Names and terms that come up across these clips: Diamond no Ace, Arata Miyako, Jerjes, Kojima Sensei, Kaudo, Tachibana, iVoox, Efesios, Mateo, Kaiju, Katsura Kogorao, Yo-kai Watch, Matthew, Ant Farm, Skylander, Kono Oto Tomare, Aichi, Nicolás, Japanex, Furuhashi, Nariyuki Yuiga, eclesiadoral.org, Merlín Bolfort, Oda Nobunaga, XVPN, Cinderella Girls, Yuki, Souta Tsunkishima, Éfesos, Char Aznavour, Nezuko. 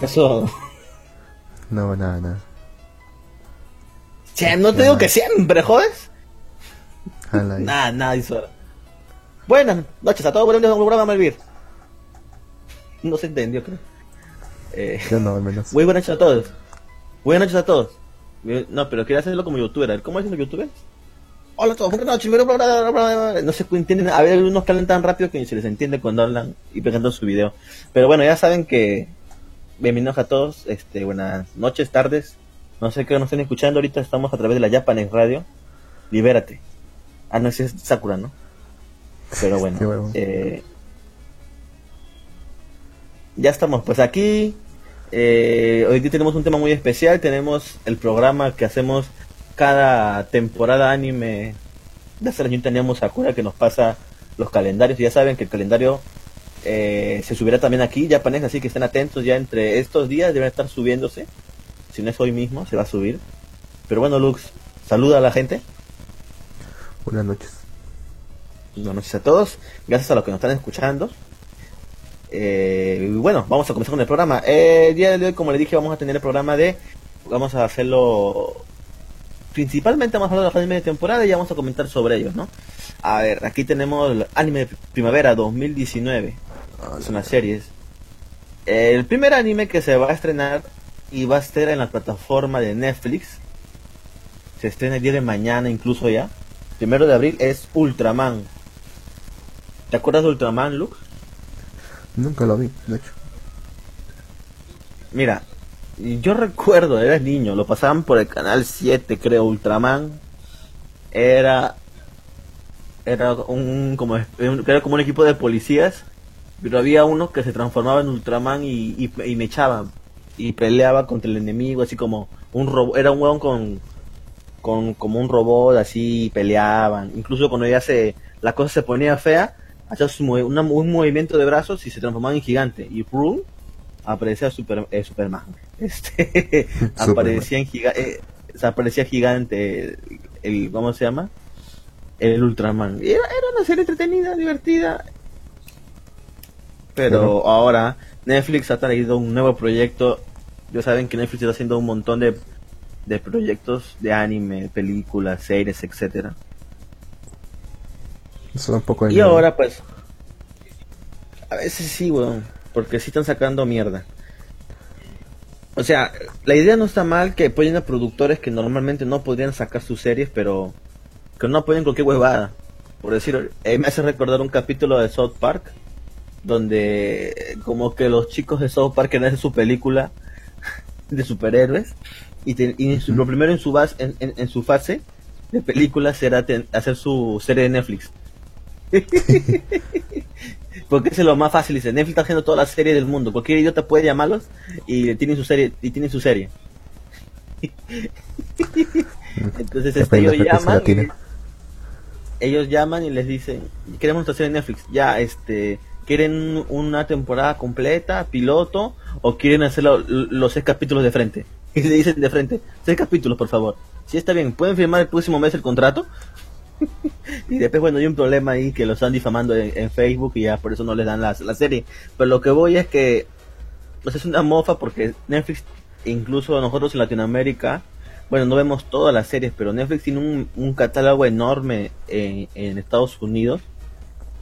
Eso. No, nada, nada. Che, no te digo que siempre, jodes. Nada, nada, Isora. Buenas noches a todos, buenos días, un programa Melvir. No se entendió, creo. Yo no, al menos. Muy buenas noches a todos. Buenas noches a todos. No, pero quería hacerlo como youtuber. ¿Cómo hacen los youtubers? Hola a todos, buenas noches. No se entienden. A ver, algunos que hablan tan rápido que ni se les entiende cuando hablan y presentan su video. Pero bueno, ya saben que... Bienvenidos a todos. Buenas noches, tardes. No sé qué nos estén escuchando. Ahorita estamos a través de la Japanese Radio. Libérate. Ah, no, ese es Sakura, ¿no? Pero bueno. Bueno. Ya estamos, pues aquí. Hoy tenemos un tema muy especial. Tenemos el programa que hacemos cada temporada anime. De hace año teníamos Sakura que nos pasa los calendarios. Y ya saben que el calendario se subirá también aquí, japonés, así que estén atentos. Ya entre estos días deben estar subiéndose. Si no es hoy mismo, se va a subir. Pero bueno, Lux, saluda a la gente. Buenas noches. Buenas noches a todos. Gracias a los que nos están escuchando. Bueno, vamos a comenzar con el programa. El día de hoy, como les dije, vamos a tener el programa de... Vamos a hacerlo... Principalmente vamos a hablar de los animes de temporada y vamos a comentar sobre ellos, ¿no? A ver, aquí tenemos el anime de primavera 2019. Son las series. El primer anime que se va a estrenar y va a estar en la plataforma de Netflix. Se estrena el día de mañana, incluso ya. 1 de abril es Ultraman. ¿Te acuerdas de Ultraman, Luke? Nunca lo vi, de hecho. Mira, yo recuerdo, eras niño, lo pasaban por el canal 7, creo. Ultraman era como un equipo de policías, pero había uno que se transformaba en Ultraman y mechaba y peleaba contra el enemigo, así como un robot. Era un huevón con como un robot, así peleaban. Incluso cuando ya la cosa se ponía fea, hacía un movimiento de brazos y se transformaba en gigante y ¡prum! Aparecía Superman. Aparecía en aparecía gigante el ¿cómo se llama? El Ultraman. Era una serie entretenida, divertida. Pero ahora Netflix ha traído un nuevo proyecto. Ya saben que Netflix está haciendo un montón de proyectos de anime, películas, series, etcétera. Eso da un poco de miedo. Y ahora pues a veces sí, weón, porque sí están sacando mierda. O sea, la idea no está mal, que apoyen a productores que normalmente no podrían sacar sus series, pero que no apoyen cualquier huevada. Por decir, me hace recordar un capítulo de South Park, donde como que los chicos de South Park querían hacer su película de superhéroes, y lo primero en su fase de películas era hacer su serie de Netflix. Porque eso es lo más fácil. Dice, Netflix está haciendo todas las series del mundo, cualquier idiota puede llamarlos y tienen su serie. Entonces ellos llaman y les dicen, queremos nuestra serie de Netflix. Ya, ¿quieren una temporada completa, piloto, o quieren hacer los 6 capítulos de frente? Y le dicen de frente, 6 capítulos, por favor. Sí, está bien, ¿pueden firmar el próximo mes el contrato? Y después, bueno, hay un problema ahí que lo están difamando en Facebook y ya por eso no les dan la serie. Pero lo que voy es que pues es una mofa, porque Netflix, incluso nosotros en Latinoamérica, bueno, no vemos todas las series, pero Netflix tiene un catálogo enorme en Estados Unidos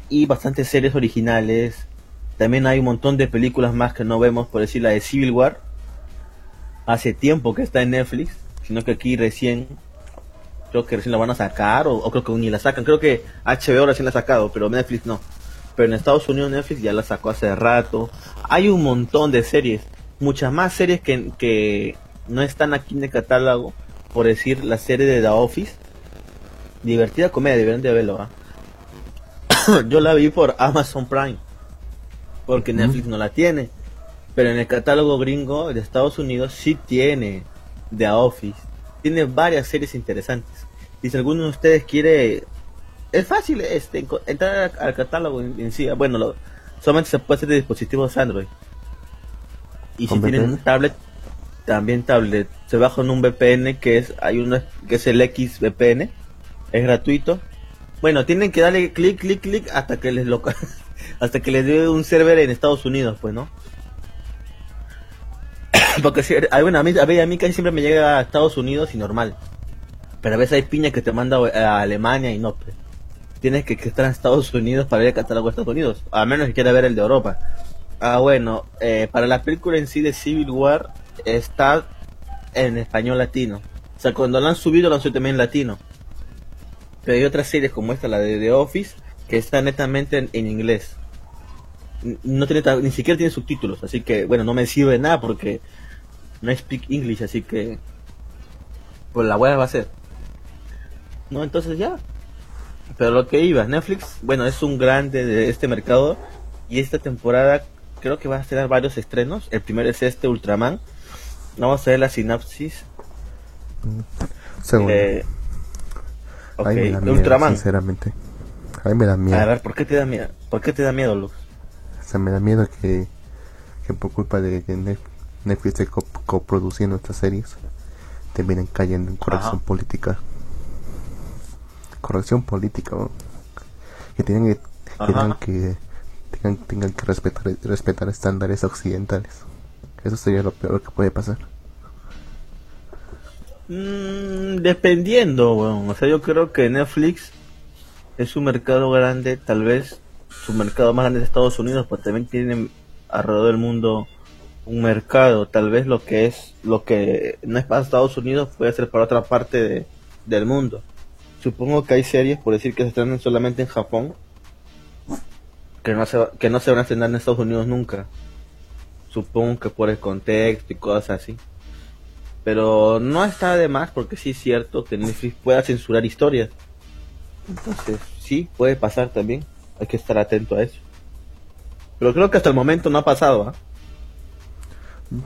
y bastantes series originales. También hay un montón de películas más que no vemos. Por decir, la de Civil War hace tiempo que está en Netflix, sino que aquí recién la van a sacar, o creo que ni la sacan. Creo que HBO recién la ha sacado, pero Netflix no. Pero en Estados Unidos Netflix ya la sacó hace rato. Hay un montón de series, muchas más series que no están aquí en el catálogo. Por decir, la serie de The Office, divertida comedia, deberían de verlo, ¿eh? Yo la vi por Amazon Prime, porque Netflix no la tiene, pero en el catálogo gringo de Estados Unidos sí tiene The Office. Tiene varias series interesantes. Y si alguno de ustedes quiere... Es fácil entrar al catálogo en sí. Bueno, solamente se puede hacer de dispositivos Android. Y si tienen un tablet, también tablet. Se baja en un VPN que es el XVPN. Es gratuito. Bueno, tienen que darle clic hasta que les dé un server en Estados Unidos, pues, ¿no? Porque si, bueno, a mí casi siempre me llega a Estados Unidos y normal. Pero a veces hay piñas que te manda a Alemania y no. Tienes que estar en Estados Unidos para ver el catálogo de Estados Unidos. A menos que quieras ver el de Europa. Ah, bueno, para la película en sí de Civil War está en español latino. O sea, cuando lo han subido también en latino. Pero hay otras series como esta, la de The Office, que está netamente en inglés. No tiene ni siquiera tiene subtítulos, así que bueno, no me sirve nada porque no speak English, así que pues la hueá va a ser. No, entonces ya. Pero lo que iba, Netflix, bueno, es un grande de este mercado y esta temporada creo que va a tener varios estrenos. El primero es este Ultraman. Vamos a ver la sinapsis. Segundo. Okay. Ahí me da miedo, Ultraman. Sinceramente. Ahí me da miedo. A ver, ¿por qué te da miedo? ¿Por qué te da miedo, Lux? O sea, me da miedo que por culpa de que Netflix esté coproduciendo estas series, terminen cayendo en corrección política. Corrección política, ¿no? Que tengan que respetar estándares occidentales. Eso sería lo peor que puede pasar. Dependiendo, bueno, o sea, yo creo que Netflix es un mercado grande, tal vez su mercado más grande de Estados Unidos, pues también tienen alrededor del mundo un mercado. Tal vez lo que no es para Estados Unidos puede ser para otra parte del mundo. Supongo que hay series, por decir, que se estrenan solamente en Japón, que no se van a estrenar en Estados Unidos nunca. Supongo que por el contexto y cosas así. Pero no está de más, porque sí es cierto que Netflix pueda censurar historias. Entonces, sí, puede pasar también. Hay que estar atento a eso. Pero creo que hasta el momento no ha pasado, ¿eh?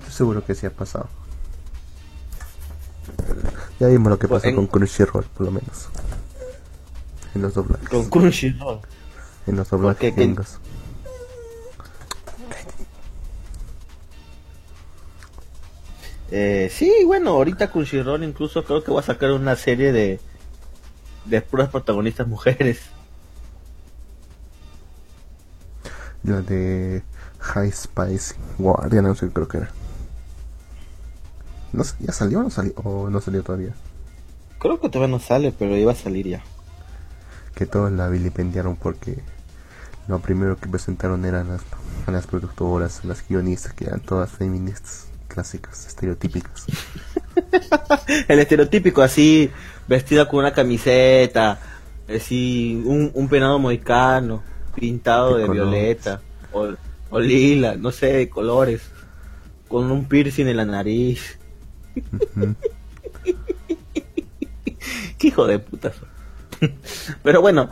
Estoy seguro que sí ha pasado. Ya vimos lo que pasó con Crunchyroll, por lo menos. En los doblajes. Con Crunchyroll. En los doblajes gringos. Sí, bueno, ahorita Crunchyroll incluso creo que va a sacar una serie de puras protagonistas mujeres. La de High Spice Guardian, no sé, creo que era. No sé, ¿ya salió o no salió? ¿O no salió todavía? Creo que todavía no sale, pero iba a salir ya. Que todos la vilipendiaron porque lo primero que presentaron eran las productoras, las guionistas, que eran todas feministas. Clásicas, estereotípicas. El estereotípico, así, vestida con una camiseta, así, un peinado mohicano, pintado de violeta o lila, no sé, de colores, con un piercing en la nariz. Uh-huh. Qué hijo de puta son. Pero bueno,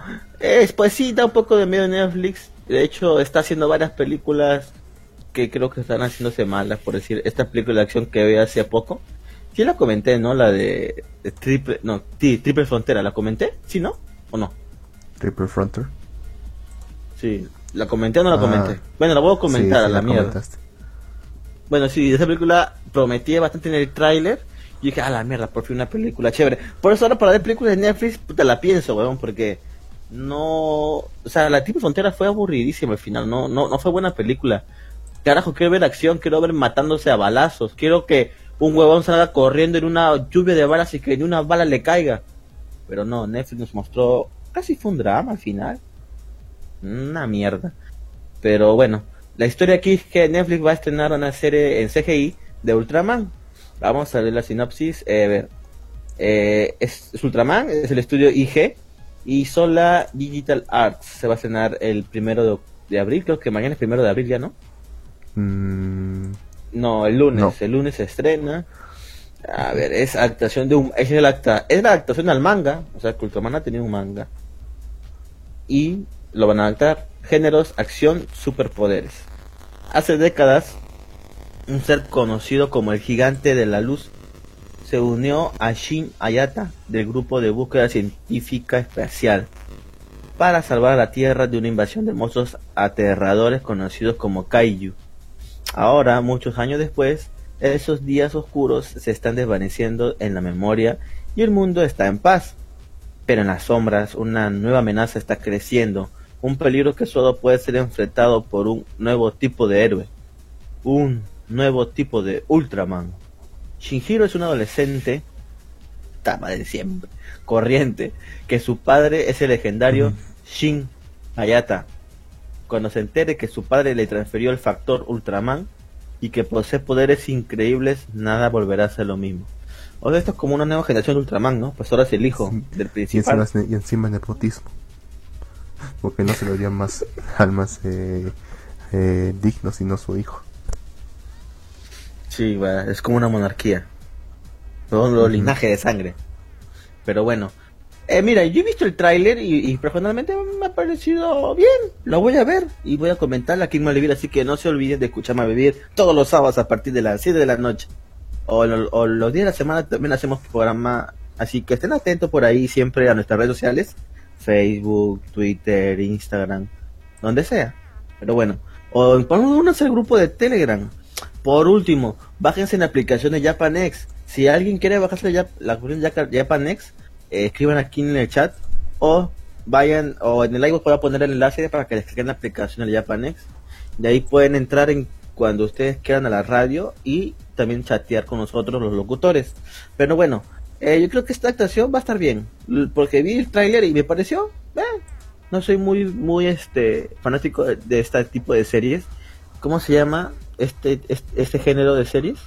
pues sí, da un poco de miedo en Netflix. De hecho, está haciendo varias películas que creo que están haciéndose malas, por decir, esta película de acción que vi hace poco, sí la comenté, ¿no? La de Triple Frontera, ¿la comenté? ¿Sí, no? ¿O no? ¿Triple Frontier? Sí, ¿la comenté o no la comenté? Bueno, la puedo comentar, sí, a la mierda. Comentaste. Bueno, sí, esa película prometía bastante en el tráiler, y dije, a la mierda, por fin una película chévere. Por eso ahora para ver películas de Netflix, puta, la pienso, weón, porque no... O sea, la Triple Frontera fue aburridísima al final, no fue buena película. Carajo, quiero ver acción, quiero ver matándose a balazos, quiero que un huevón salga corriendo en una lluvia de balas y que ni una bala le caiga. Pero no, Netflix nos mostró, casi fue un drama al final. Una mierda. Pero bueno, la historia aquí es que Netflix va a estrenar una serie en CGI de Ultraman. Vamos a ver la sinopsis. Es Ultraman, es el estudio IG y Sola Digital Arts. Se va a estrenar el 1 de abril, creo que mañana es 1 de abril ya, ¿no? No, el lunes se estrena. A ver, es adaptación de un... Es la adaptación al manga. O sea, Ultraman ha tenido un manga y lo van a adaptar. Géneros, acción, superpoderes. Hace décadas, un ser conocido como el Gigante de la Luz se unió a Shin Hayata del grupo de búsqueda científica espacial para salvar a la Tierra de una invasión de monstruos aterradores conocidos como Kaiju. Ahora, muchos años después, esos días oscuros se están desvaneciendo en la memoria y el mundo está en paz. Pero en las sombras, una nueva amenaza está creciendo, un peligro que solo puede ser enfrentado por un nuevo tipo de héroe. Un nuevo tipo de Ultraman. Shinjiro es un adolescente tama de siempre, corriente, que su padre es el legendario Shin Hayata. Cuando se entere que su padre le transfirió el factor Ultraman y que posee poderes increíbles, nada volverá a ser lo mismo. O sea, esto es como una nueva generación de Ultraman, ¿no? Pues ahora es el hijo del principal. Y encima nepotismo. Porque no se lo harían más almas dignos, sino su hijo. Sí, es como una monarquía. Todo los linaje de sangre. Pero bueno. Mira, yo he visto el tráiler y personalmente me ha parecido bien. Lo voy a ver y voy a comentarla aquí en Malvivir. Así que no se olviden de escuchar Malvivir todos los sábados a partir de las 7 de la noche. O los días de la semana también hacemos programa. Así que estén atentos por ahí siempre a nuestras redes sociales. Facebook, Twitter, Instagram, donde sea. Pero bueno. O únanse al grupo de Telegram. Por último, bájense en la aplicación de Japanex. Si alguien quiere bajarse la aplicación de Japanex, escriban aquí en el chat o vayan o en el iVoox voy a poner el enlace para que descarguen la aplicación de Japanex. De ahí pueden entrar en cuando ustedes quieran a la radio y también chatear con nosotros los locutores. Pero bueno, yo creo que esta actuación va a estar bien porque vi el tráiler y me pareció. No soy muy fanático de este tipo de series. ¿Cómo se llama este género de series?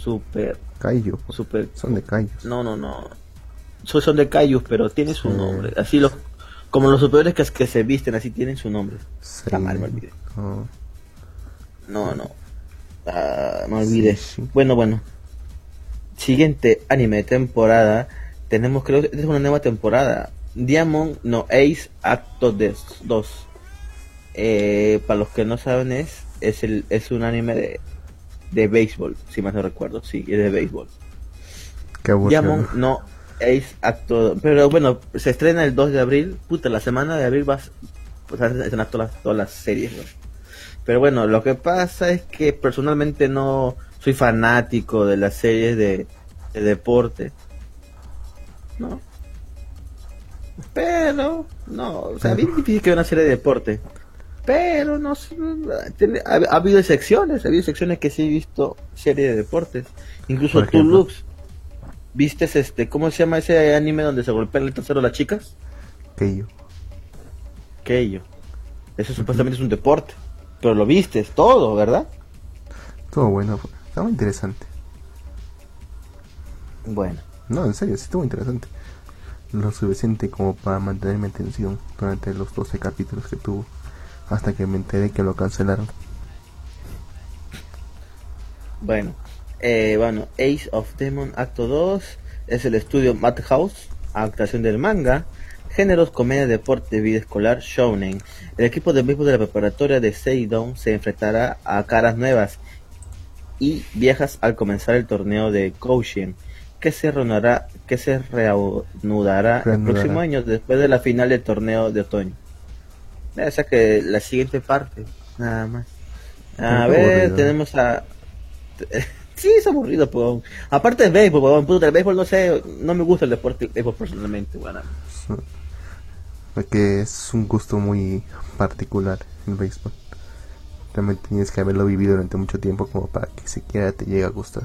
Super Keijo. Son de Keijos. No. Son de Kaijus, pero tiene su nombre. Así como los superiores que se visten, así tienen su nombre. Sí. Está mal, me olvidé. No. Me olvidé. Sí. Bueno. Siguiente anime de temporada. Tenemos, creo que es una nueva temporada. Diamond no Ace Acto 2. Para los que no saben, es un anime de béisbol, si más no recuerdo. Sí, es de béisbol. Qué aburrido. Diamond no Ace Acto, pero bueno, se estrena el 2 de abril, la semana de abril vas pues estrenar todas las series, ¿no? Pero bueno, lo que pasa es que personalmente no soy fanático de las series de deporte, ¿no? Pero, no, o sea, bien difícil que una serie de deporte, pero no sé, ha habido secciones, que sí he visto series de deportes, incluso Two Looks. ¿Viste cómo se llama ese anime donde se golpea el trasero a las chicas? Keijo. Eso supuestamente es un deporte, pero lo viste, es todo, ¿verdad? Todo bueno, estaba interesante. Bueno. No, en serio, sí estuvo interesante. Lo suficiente como para mantener mi atención durante los 12 capítulos que tuvo, hasta que me enteré que lo cancelaron. Bueno. Ace of Demon Acto 2 es el estudio Madhouse, adaptación del manga, géneros, comedia, deporte, vida escolar, shounen. El equipo de béisbol de la preparatoria de Seidou se enfrentará a caras nuevas y viejas al comenzar el torneo de Koshien, que se reanudará el próximo año después de la final del torneo de otoño. O sea que la siguiente parte, nada más. A ver, tenemos a... Sí, es aburrido, pues. Aparte del béisbol, pues, puto, el béisbol, no sé, no me gusta el deporte, el béisbol personalmente, bueno. Porque es un gusto muy particular el béisbol. Realmente tienes que haberlo vivido durante mucho tiempo como para que siquiera te llegue a gustar.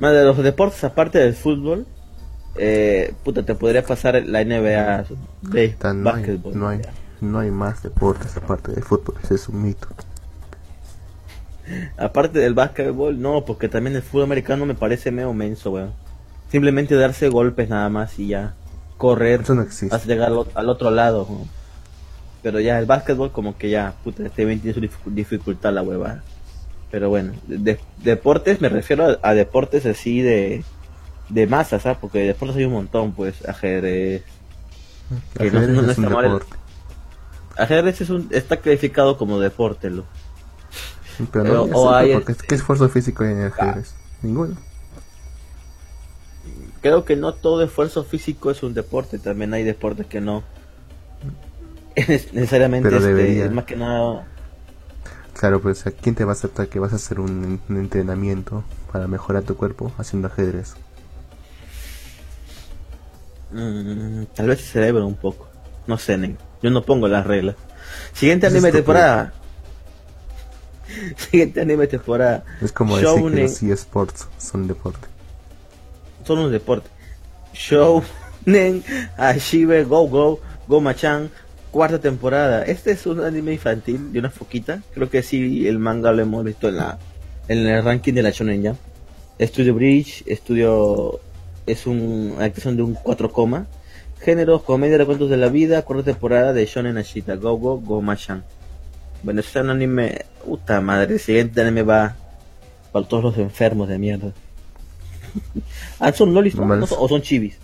Más de los deportes, aparte del fútbol, te podría pasar la NBA, béisbol, básquetbol. No hay más deportes aparte del fútbol, ese es un mito. Aparte del básquetbol, no, porque también el fútbol americano me parece medio menso, weón. Simplemente darse golpes nada más y ya. Correr, no hasta llegar al otro lado, weón. Pero ya, el básquetbol como que ya, este evento tiene su dificultad la huevada. Pero bueno, deportes me refiero a deportes así de masa, ¿sabes? Porque deportes hay un montón, pues, ajedrez. Ajedrez está clasificado como deporte, lo. Pero no, ¿qué esfuerzo físico hay en el ajedrez? Ninguno. Creo que no todo esfuerzo físico es un deporte. También hay deportes que no es necesariamente. Pero es más que nada. Claro, pero pues, ¿quién te va a aceptar que vas a hacer un entrenamiento para mejorar tu cuerpo haciendo ajedrez? Tal vez el cerebro un poco. No sé, yo no pongo las reglas. Siguiente anime de temporada. Siguiente anime temporada. Es como Shounen. Decir que los eSports son deporte. Son un deporte. Shounen Ashibe Go Go Goma-chan, cuarta temporada. Este es un anime infantil de una foquita. Creo que sí, el manga lo hemos visto en el ranking de la Shonen Jump. Studio Bridge, estudio es una actuación de un 4, géneros, comedia, recuentos de la vida, cuarta temporada de Shonen Ashita, Go Go Goma-chan. Bueno, eso es un anime, puta madre, el siguiente anime va para todos los enfermos de mierda. Ah, ¿son lolis o son chibis?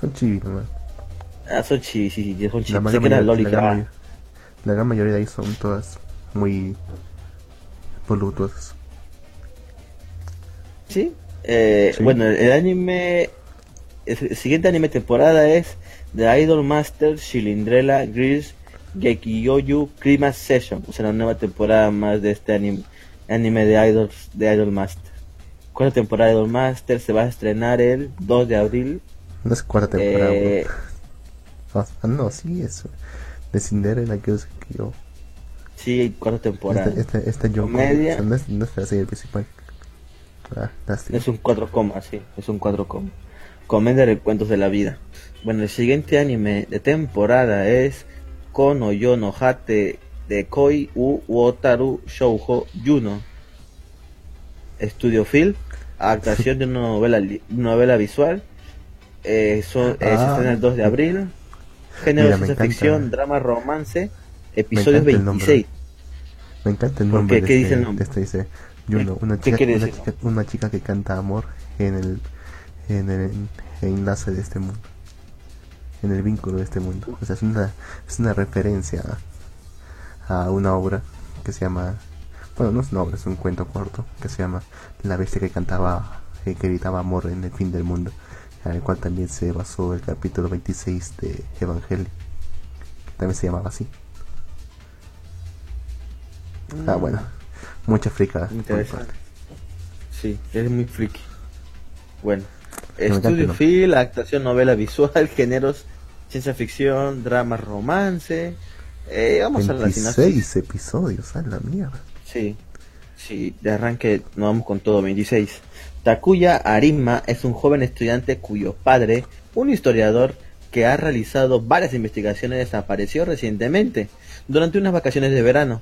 Son chibis, nomás. Ah, son chibis, sí, son chibis, sé que eran lolis. La gran mayoría de ahí son todas muy voluptuosas. ¿Sí? Sí. Bueno, el anime, el siguiente anime temporada es The Idolmaster, Cinderella Girls, Gekiyoyu Christmas Session, o sea, una nueva temporada más de este anime de Idols, de Idolmaster. Cuarta temporada de Idolmaster se va a estrenar el 2 de abril. No es cuarta temporada. No, sí, eso. De Cinderella Girls Gekiyoyu. Sí, cuarta temporada. Esta yo comedia. O sea, no es la serie principal. Ah, es un 4, sí, es un 4, comedia de cuentos de la vida. Bueno, el siguiente anime de temporada es Kono Yo no Hate de Koi wo Utau Shoujo Yuno. Estudio Film, adaptación de una novela visual. Se estrena el 2 de abril. Género de ciencia ficción, drama, romance. Episodios 26. Me encanta el nombre. ¿Qué dice el nombre? Este dice Yuno, una chica que canta amor en el enlace de este mundo, en el vínculo de este mundo. O sea, es una referencia a una obra que se llama, bueno, no es una obra, es un cuento corto que se llama La bestia que gritaba amor en el fin del mundo, en el cual también se basó el capítulo 26 de Evangelion, que también se llamaba así. Ah, bueno, mucha fricada. Interesante. Sí, es muy friki. Bueno, estudio film, actuación, novela visual, géneros, ciencia ficción, drama, romance. Vamos a la sinopsis. 26 episodios, a la mierda. Sí, de arranque nos vamos con todo, 26. Takuya Arima es un joven estudiante cuyo padre, un historiador que ha realizado varias investigaciones, desapareció recientemente durante unas vacaciones de verano.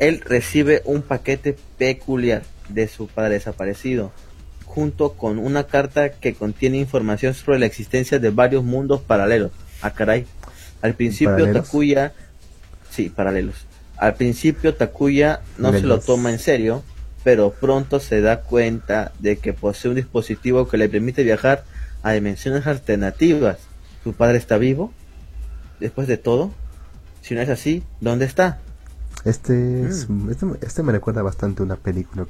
Él recibe un paquete peculiar de su padre desaparecido, junto con una carta que contiene información sobre la existencia de varios mundos paralelos. Ah, caray. Al principio ¿paralelos? Takuya... Sí, paralelos. Al principio Takuya no se lo toma en serio, pero pronto se da cuenta de que posee un dispositivo que le permite viajar a dimensiones alternativas. ¿Su padre está vivo? Después de todo, si no es así, ¿dónde está? Este me recuerda bastante a una película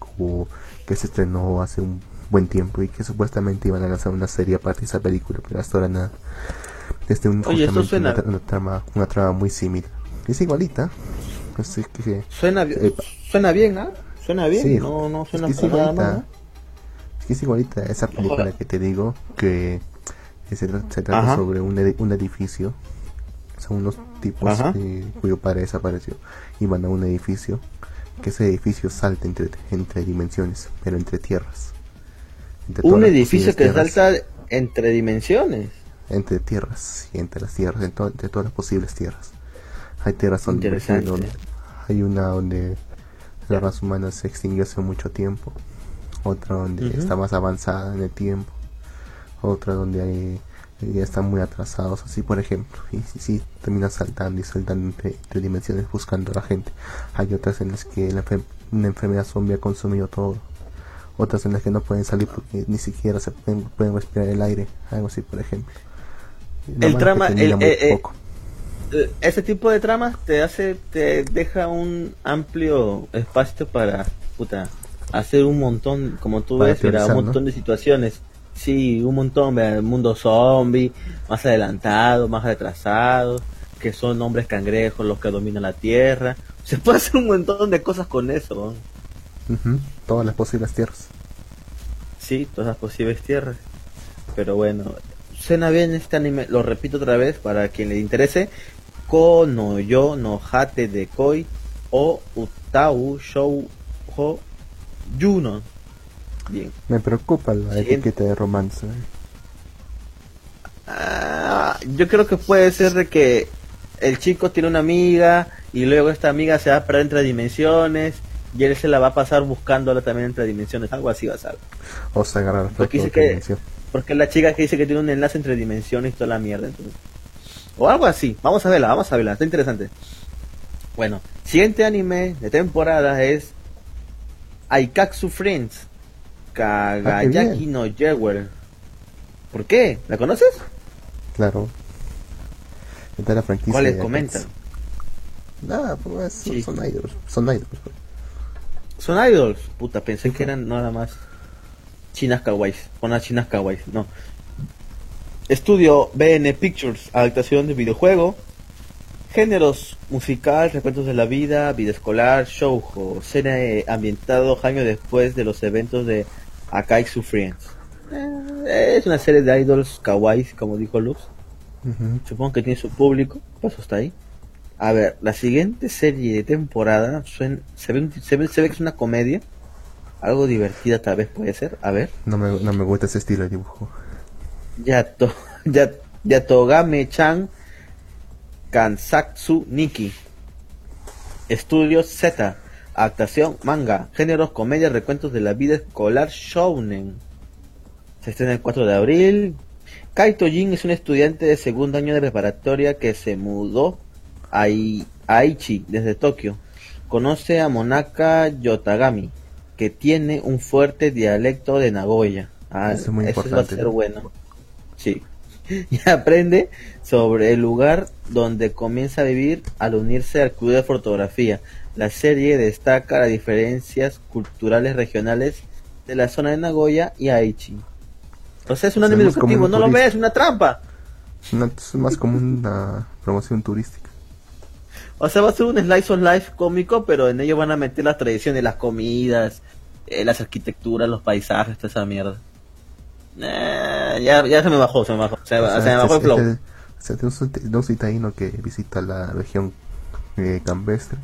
que se estrenó hace un buen tiempo y que supuestamente iban a lanzar una serie aparte de esa película, pero hasta ahora nada. Oye, esto suena una trama muy similar. Es igualita. Así que, suena bien, ¿ah? Suena bien, sí, no suena es que para nada más, ¿eh? Es que es igualita a esa película. Ojalá. Que te digo que se trata Ajá. sobre un edificio. Son unos tipos cuyo padre desapareció y van a un edificio, que ese edificio salta entre dimensiones, pero entre tierras. Un edificio que salta entre dimensiones. Entre tierras, y entre las tierras, entre todas las posibles tierras. Hay tierras donde hay una donde la raza humana se extinguió hace mucho tiempo, otra donde está más avanzada en el tiempo, otra donde hay... ya están muy atrasados, así por ejemplo. Y sí, terminan saltando y saltando entre dimensiones buscando a la gente. Hay otras en las que una enfermedad zombie ha consumido todo, otras en las que no pueden salir porque ni siquiera se pueden respirar el aire, algo así por ejemplo. El trama, ese tipo de tramas te deja un amplio espacio para hacer un montón, como tú ves, un montón, ¿no?, de situaciones. Sí, un montón, el mundo zombie, más adelantado, más retrasado, que son hombres cangrejos los que dominan la tierra. Se puede hacer un montón de cosas con eso. Todas las posibles tierras. Sí, todas las posibles tierras. Pero bueno, suena bien este anime, lo repito otra vez para quien le interese. Kono Yo no Hate de Koi wo Utau Shoujo Yuno. Bien. Me preocupa la etiqueta de romance. Yo creo que puede ser de que el chico tiene una amiga y luego esta amiga se va a perder entre dimensiones y él se la va a pasar buscándola también entre dimensiones, algo así va a ser. O sea, agarrar porque la chica que dice que tiene un enlace entre dimensiones y toda la mierda, entonces. O algo así, vamos a verla, está interesante. Bueno, siguiente anime de temporada es Aikatsu Friends Kagayaki no Jewel. ¿Por qué? ¿La conoces? Claro. Esta es la franquicia. ¿Cuáles comentan? Nada, pues sí. Son idols. Puta, pensé que eran nada más chinas kawais. No. Estudio BN Pictures, adaptación de videojuego. Géneros musical, recuentos de la vida, vida escolar, shoujo. Escena ambientado años después de los eventos de Aikatsu Friends. Es una serie de idols kawais, como dijo Luz. Supongo que tiene su público, pues está ahí. A ver, la siguiente serie de temporada se ve que es una comedia. Algo divertida tal vez puede ser, a ver. No me gusta ese estilo de dibujo. Yatogame-chan Kansatsu Nikki. Estudio Z. Adaptación manga. Géneros comedia, recuentos de la vida escolar shounen. Se estrena el 4 de abril. Kaito Jin es un estudiante de segundo año de preparatoria que se mudó a Aichi desde Tokio. Conoce a Monaka Yotagami, que tiene un fuerte dialecto de Nagoya. Eso es muy importante. Eso va a ser bueno. Sí. Y aprende sobre el lugar donde comienza a vivir al unirse al club de fotografía. La serie destaca las diferencias culturales regionales de la zona de Nagoya y Aichi. O sea, es un anime educativo, no lo ves, es una trampa. No, es más como una promoción turística. O sea, va a ser un slice of life cómico, pero en ello van a meter las tradiciones, las comidas, las arquitecturas, los paisajes, toda esa mierda. Ya se me bajó. Se me bajó el flow. De un citadino que visita la región campestre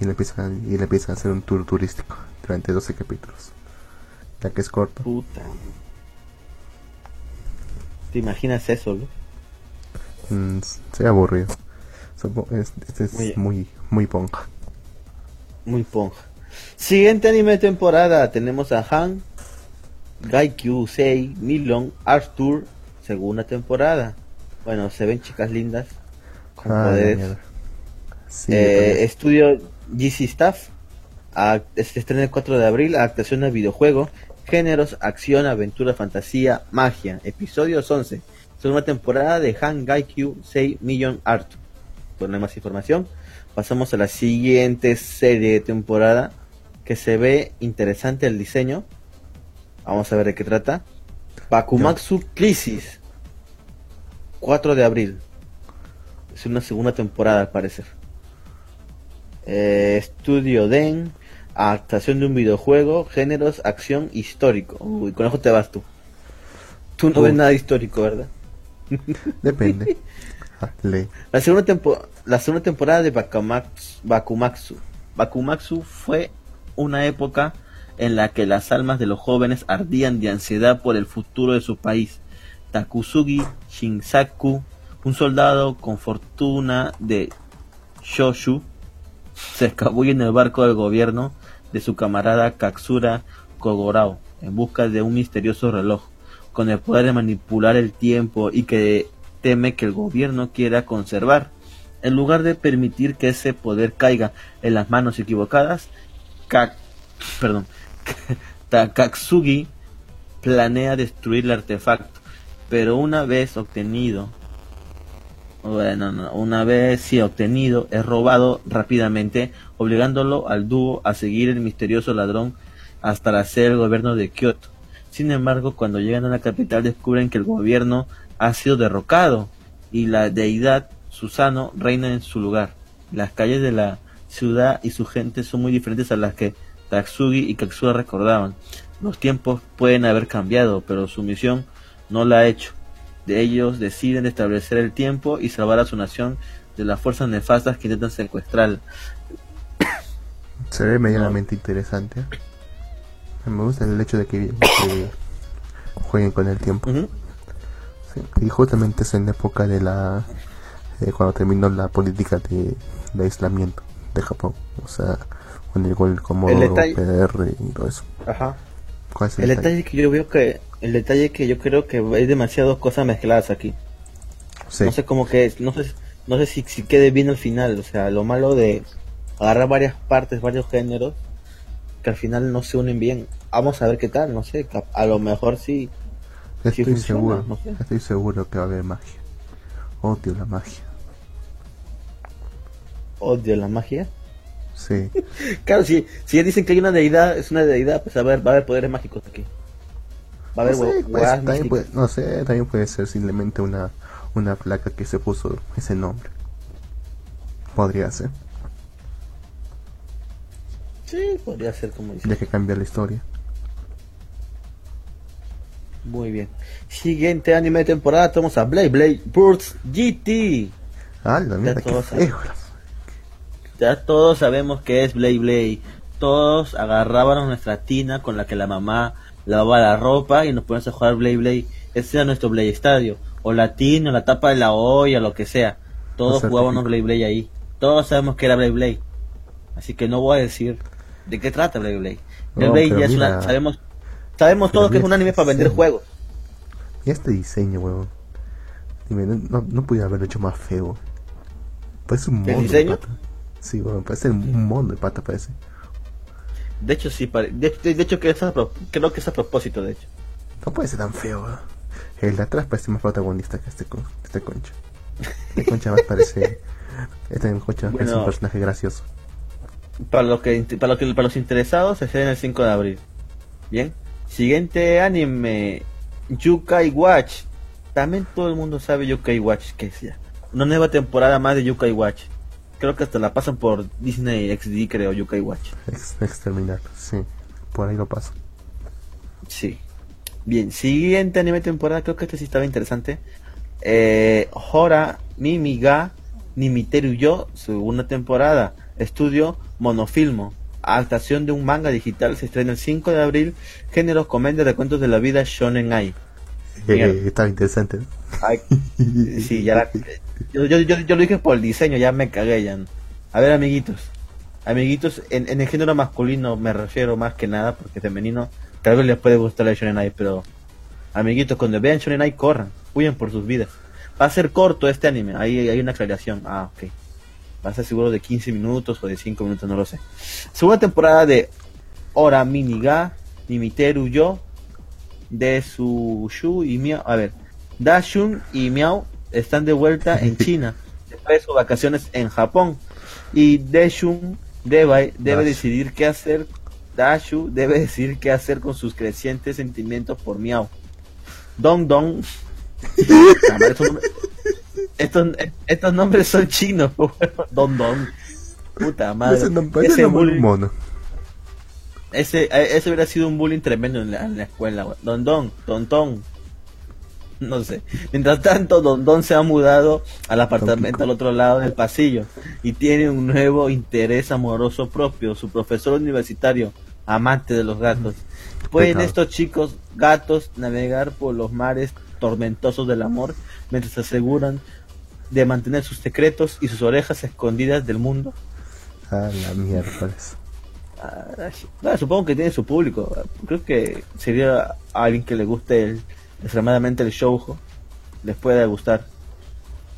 y le empiezan a hacer un tour turístico durante 12 capítulos. Ya que es corto. Puta. ¿Te imaginas eso, Luis? Se aburrido. Este es muy ponja. Muy ponja. Siguiente anime de temporada. Tenemos a Han Gaikyuu Sei Milon Arthur, segunda temporada. Bueno, se ven chicas lindas con poderes. Sí, estudio GC Staff. Se estrena el 4 de abril. Adaptación al videojuego. Géneros, acción, aventura, fantasía, magia. Episodios 11. Segunda temporada de Han Gaikyuu Sei Milon Arthur. Por no más información, pasamos a la siguiente serie de temporada que se ve interesante el diseño. Vamos a ver de qué trata. Bakumatsu Crisis. 4 de abril. Es una segunda temporada al parecer. Estudio Den. Adaptación de un videojuego, géneros, acción, histórico. Uy, con eso te vas tú. Tú no ves nada histórico, ¿verdad? Depende. La segunda temporada de Bakumatsu fue una época en la que las almas de los jóvenes ardían de ansiedad por el futuro de su país. Takusugi Shinsaku, un soldado con fortuna de Shoshu, se escabulle en el barco del gobierno de su camarada Katsura Kogorao en busca de un misterioso reloj con el poder de manipular el tiempo y que teme que el gobierno quiera conservar. En lugar de permitir que ese poder caiga en las manos equivocadas, Takatsugi planea destruir el artefacto, pero una vez obtenido, es robado rápidamente, obligándolo al dúo a seguir el misterioso ladrón hasta la sede del gobierno de Kioto. Sin embargo, cuando llegan a la capital descubren que el gobierno ha sido derrocado y la deidad Susano reina en su lugar. Las calles de la ciudad y su gente son muy diferentes a las que Takatsugi y Katsura recordaban. Los tiempos pueden haber cambiado, pero su misión no la ha hecho. De ellos deciden establecer el tiempo y salvar a su nación de las fuerzas nefastas que intentan secuestrarla. Se ve medianamente interesante. Me gusta el hecho de que jueguen con el tiempo. Uh-huh. Sí, y justamente es en la época de la... cuando terminó la política de aislamiento de Japón. O sea, con el gol como PR y todo eso. Ajá. ¿Cuál es el detalle? Que yo veo que... El detalle que yo creo que hay demasiadas cosas mezcladas aquí. Sí. No sé cómo que es. No sé si quede bien al final. O sea, lo malo de agarrar varias partes, varios géneros, que al final no se unen bien. Vamos a ver qué tal, no sé. A lo mejor sí. Estoy seguro que va a haber magia. Odio la magia. ¿Odio la magia? Sí. Claro, si ya dicen que hay una deidad, es una deidad, pues a ver, va a haber poderes mágicos aquí. Va a haber también puede ser simplemente una placa que se puso ese nombre. Podría ser. Sí, podría ser, como dice. Ya que cambia la historia. Muy bien. Siguiente anime de temporada, tenemos a Beyblade Burst GT. Ah, la mierda, qué feo. Ya todos sabemos que es Beyblade. Todos agarrábamos nuestra tina con la que la mamá lavaba la ropa y nos poníamos a jugar Beyblade. Ese era nuestro Beyblade Estadio. O la tina, o la tapa de la olla, lo que sea. Todos jugábamos Beyblade ahí. Todos sabemos que era Beyblade. Así que no voy a decir de qué trata Beyblade. Beyblade ya es una... Sabemos todos que es un anime para vender juegos. Y este diseño, huevón. Dime, no pudiera haberlo hecho más feo. Parece un mono de pata. Sí, huevón, parece un mono de pata, parece. De hecho, sí, de hecho creo que es a propósito, de hecho. No puede ser tan feo, huevón. El de atrás parece más protagonista que este concha. Este concha más parece... Este concha bueno, es un personaje gracioso. Para los interesados, se cede el 5 de abril. Bien. Siguiente anime, Yo-kai Watch. También todo el mundo sabe Yo-kai Watch, que es ya una nueva temporada más de Yo-kai Watch. Creo que hasta la pasan por Disney XD, creo, Yo-kai Watch. Exterminar, sí, por ahí lo pasan. Sí. Bien, siguiente anime temporada, creo que este sí estaba interesante. Hora Mimi ga Nimiteru yo, segunda temporada. Estudio Monofilmo. Adaptación de un manga digital, se estrena el 5 de abril. Géneros, comedia, recuentos de la vida, shonen ai. Estaba interesante. Ay, sí, ya la, yo lo dije por el diseño, ya me cagué ya. A ver, amiguitos, en el género masculino me refiero más que nada, porque femenino tal vez les puede gustar la shonen ai, pero amiguitos, cuando vean shonen ai, corran, huyen por sus vidas. Va a ser corto este anime, ahí hay una aclaración. Ah, ok. Va a ser seguro de 15 minutos o de 5 minutos, no lo sé. Segunda temporada de Hora Miniga Nimiteru Yo de Sushu y Miao. A ver, Dashun y Miao están de vuelta en China después de sus vacaciones en Japón. Y Dashun debe decidir qué hacer. Dashu debe decidir qué hacer con sus crecientes sentimientos por Miao. Dong. Estos nombres son chinos, Don. Puta madre. Ese bullying mono. Ese hubiera sido un bullying tremendo en la escuela, wey. Don. No sé. Mientras tanto, Don se ha mudado al apartamento al otro lado del pasillo y tiene un nuevo interés amoroso propio, su profesor universitario, amante de los gatos. Pueden estos chicos gatos navegar por los mares tormentosos del amor mientras se aseguran de mantener sus secretos y sus orejas escondidas del mundo. Ah, la mierda. Supongo que tiene su público. Creo que sería alguien que le guste extremadamente el shoujo, les pueda gustar.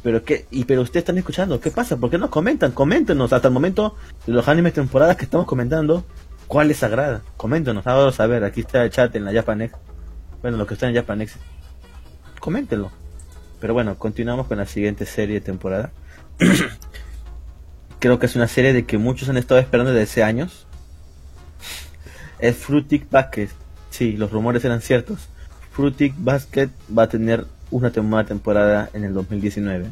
Pero ustedes están escuchando, ¿qué pasa? ¿Por qué no comentan? Coméntenos hasta el momento de los animes temporadas que estamos comentando, ¿cuál les agrada? Coméntenos, háganos saber. Aquí está el chat en la Japanex. Bueno, los que están en Japanex, coméntenlo. Pero bueno, continuamos con la siguiente serie de temporada. Creo que es una serie de que muchos han estado esperando desde hace años. Es Fruits Basket. Sí, los rumores eran ciertos. Fruits Basket va a tener una nueva temporada en el 2019.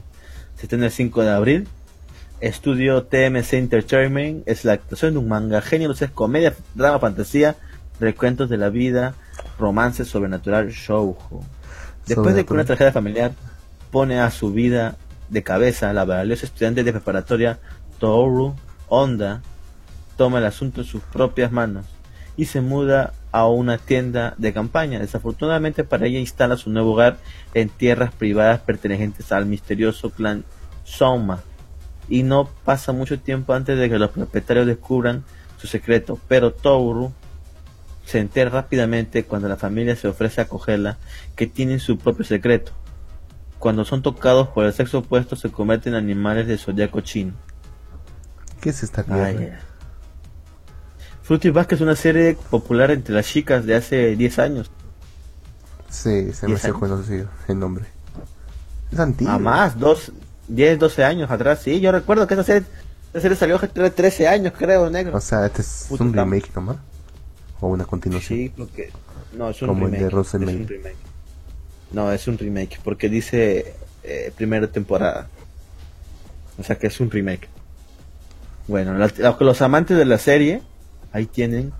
Se estrena el 5 de abril. Estudio TMC Entertainment. Es la adaptación de un manga. Géneros es comedia, drama, fantasía, recuentos de la vida, romance sobrenatural, shoujo. Después de que una tragedia familiar pone a su vida de cabeza, la valiosa estudiante de preparatoria Toru Honda toma el asunto en sus propias manos y se muda a una tienda de campaña. Desafortunadamente para ella, instala su nuevo hogar en tierras privadas pertenecientes al misterioso clan Soma, y no pasa mucho tiempo antes de que los propietarios descubran su secreto, pero Tohru se entera rápidamente cuando la familia se ofrece a acogerla, que tienen su propio secreto. Cuando son tocados por el sexo opuesto, se convierten en animales de zodiaco chino. ¿Qué es esta mierda? Fruits Basket es una serie popular entre las chicas de hace 10 años. Sí, se me hace conocido el nombre. Es antiguo. A más, 10-12 años atrás, sí. Yo recuerdo que esa serie salió hace 13 años, creo, negro. O sea, este es un remake nomás. ¿O una continuación? Sí, porque... No, es un como remake. Como el de Rosemary. No, es un remake, porque dice primera temporada. O sea que es un remake. Bueno, los amantes de la serie, ahí tienen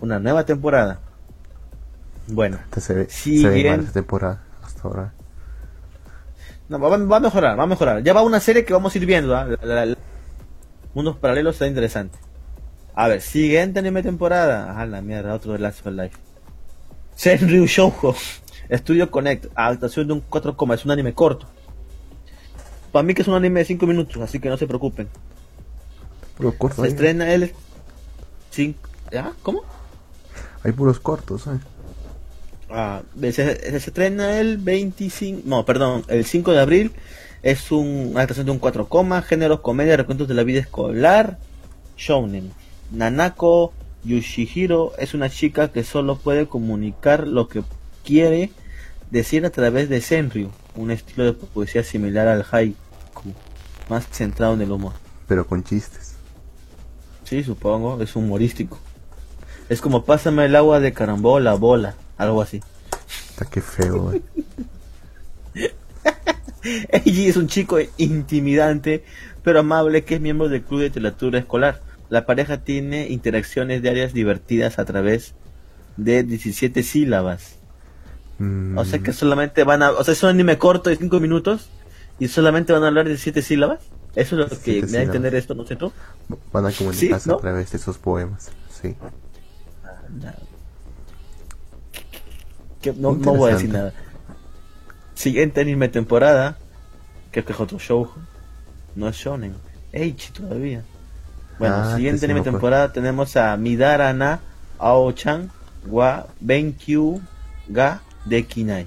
una nueva temporada. Bueno, se ve mal esta temporada hasta ahora. No, va a mejorar. Ya va una serie que vamos a ir viendo, ¿eh? Unos paralelos está interesante. A ver, siguiente anime temporada. Ah, la mierda, otro de Last of Life. Senryu Shoujo. Studio Connect. Adaptación de un 4, es un anime corto. Para mí que es un anime de 5 minutos, así que no se preocupen. Puro corto. Se estrena el... ¿Ah? ¿Cómo? Hay puros cortos, ¿eh? Ah, se estrena el 25... No, perdón, el 5 de abril. Es una adaptación de un 4, géneros, comedia, recuentos de la vida escolar, shounen. Nanako Yoshihiro es una chica que solo puede comunicar lo que quiere decir a través de Senryu, un estilo de poesía similar al haiku, más centrado en el humor. Pero con chistes. Sí, supongo, es humorístico. Es como pásame el agua de carambola, bola, algo así. Está que feo, Eiji es un chico intimidante, pero amable, que es miembro del club de literatura escolar. La pareja tiene interacciones diarias divertidas a través de 17 sílabas. O sea que solamente van a... O sea, es un anime corto de 5 minutos y solamente van a hablar de 17 sílabas. Eso es lo que me da a entender esto, ¿no sé tú? Van a comunicarse, ¿sí?, ¿no?, a través de esos poemas, sí. No voy a decir nada. Siguiente anime temporada, creo que es otro shoujo. No es shonen. Aichi todavía. Bueno, siguiente anime temporada tenemos a Midara Ao-chan wa Benkyou ga Dekinai.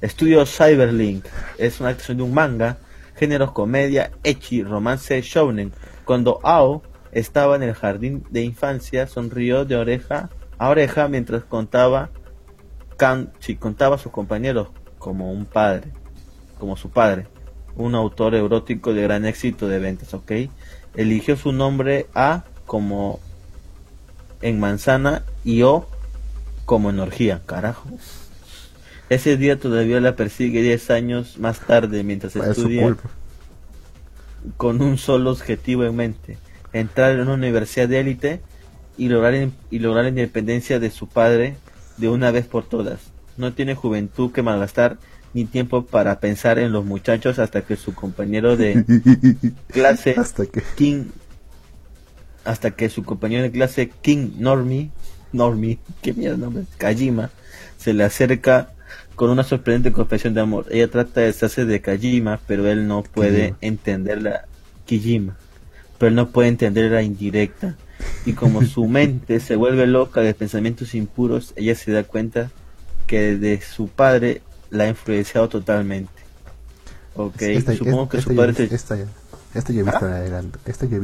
Estudio Cyberlink. Es una adaptación de un manga, géneros comedia, ecchi, romance, shounen. Cuando Ao estaba en el jardín de infancia, sonrió de oreja a oreja mientras contaba a sus compañeros como su padre, un autor erótico de gran éxito de ventas, ¿ok? Eligió su nombre A como en manzana y O como en orgía, carajo. Ese día todavía la persigue 10 años más tarde mientras estudia con un solo objetivo en mente: entrar en una universidad de élite y lograr la independencia de su padre de una vez por todas. No tiene juventud que malgastar ni tiempo para pensar en los muchachos hasta que su compañero de clase King Normie, qué mierda nombre, Kajima, se le acerca con una sorprendente confesión de amor. Ella trata de deshacerse de Kajima, pero él no puede entender la indirecta, y como su mente se vuelve loca de pensamientos impuros, ella se da cuenta que de su padre la ha influenciado totalmente. Ok, supongo que su padre... Esta yo he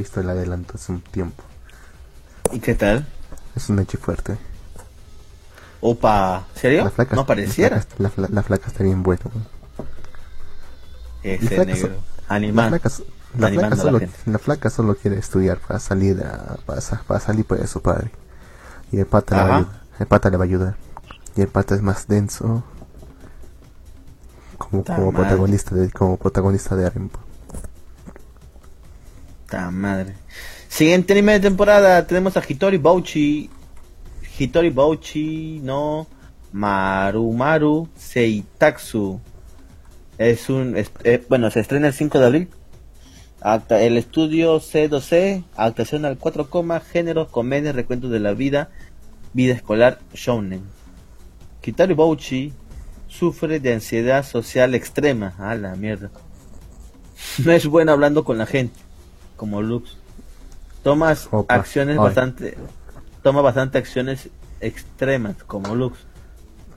visto el adelanto. Hace un tiempo. ¿Y qué tal? Es un hecho fuerte. Opa, ¿serio? La flaca, no pareciera. La flaca está bien buena. Ese negro. Animal. La flaca solo quiere estudiar para salir de su padre. Y el pata le va a ayudar. Y el pata es más denso. Como protagonista de Arempo. Ta madre. Siguiente anime de temporada tenemos a Hitori Bouchi no Marumaru Seitatsu. Se estrena el 5 de abril. El estudio C2C, adaptación al 4, géneros, comedias, recuentos de la vida, vida escolar, shounen. Kitaro Bouchi sufre de ansiedad social extrema. A la mierda. No es bueno hablando con la gente, como Lux. Toma bastante acciones extremas, como Lux.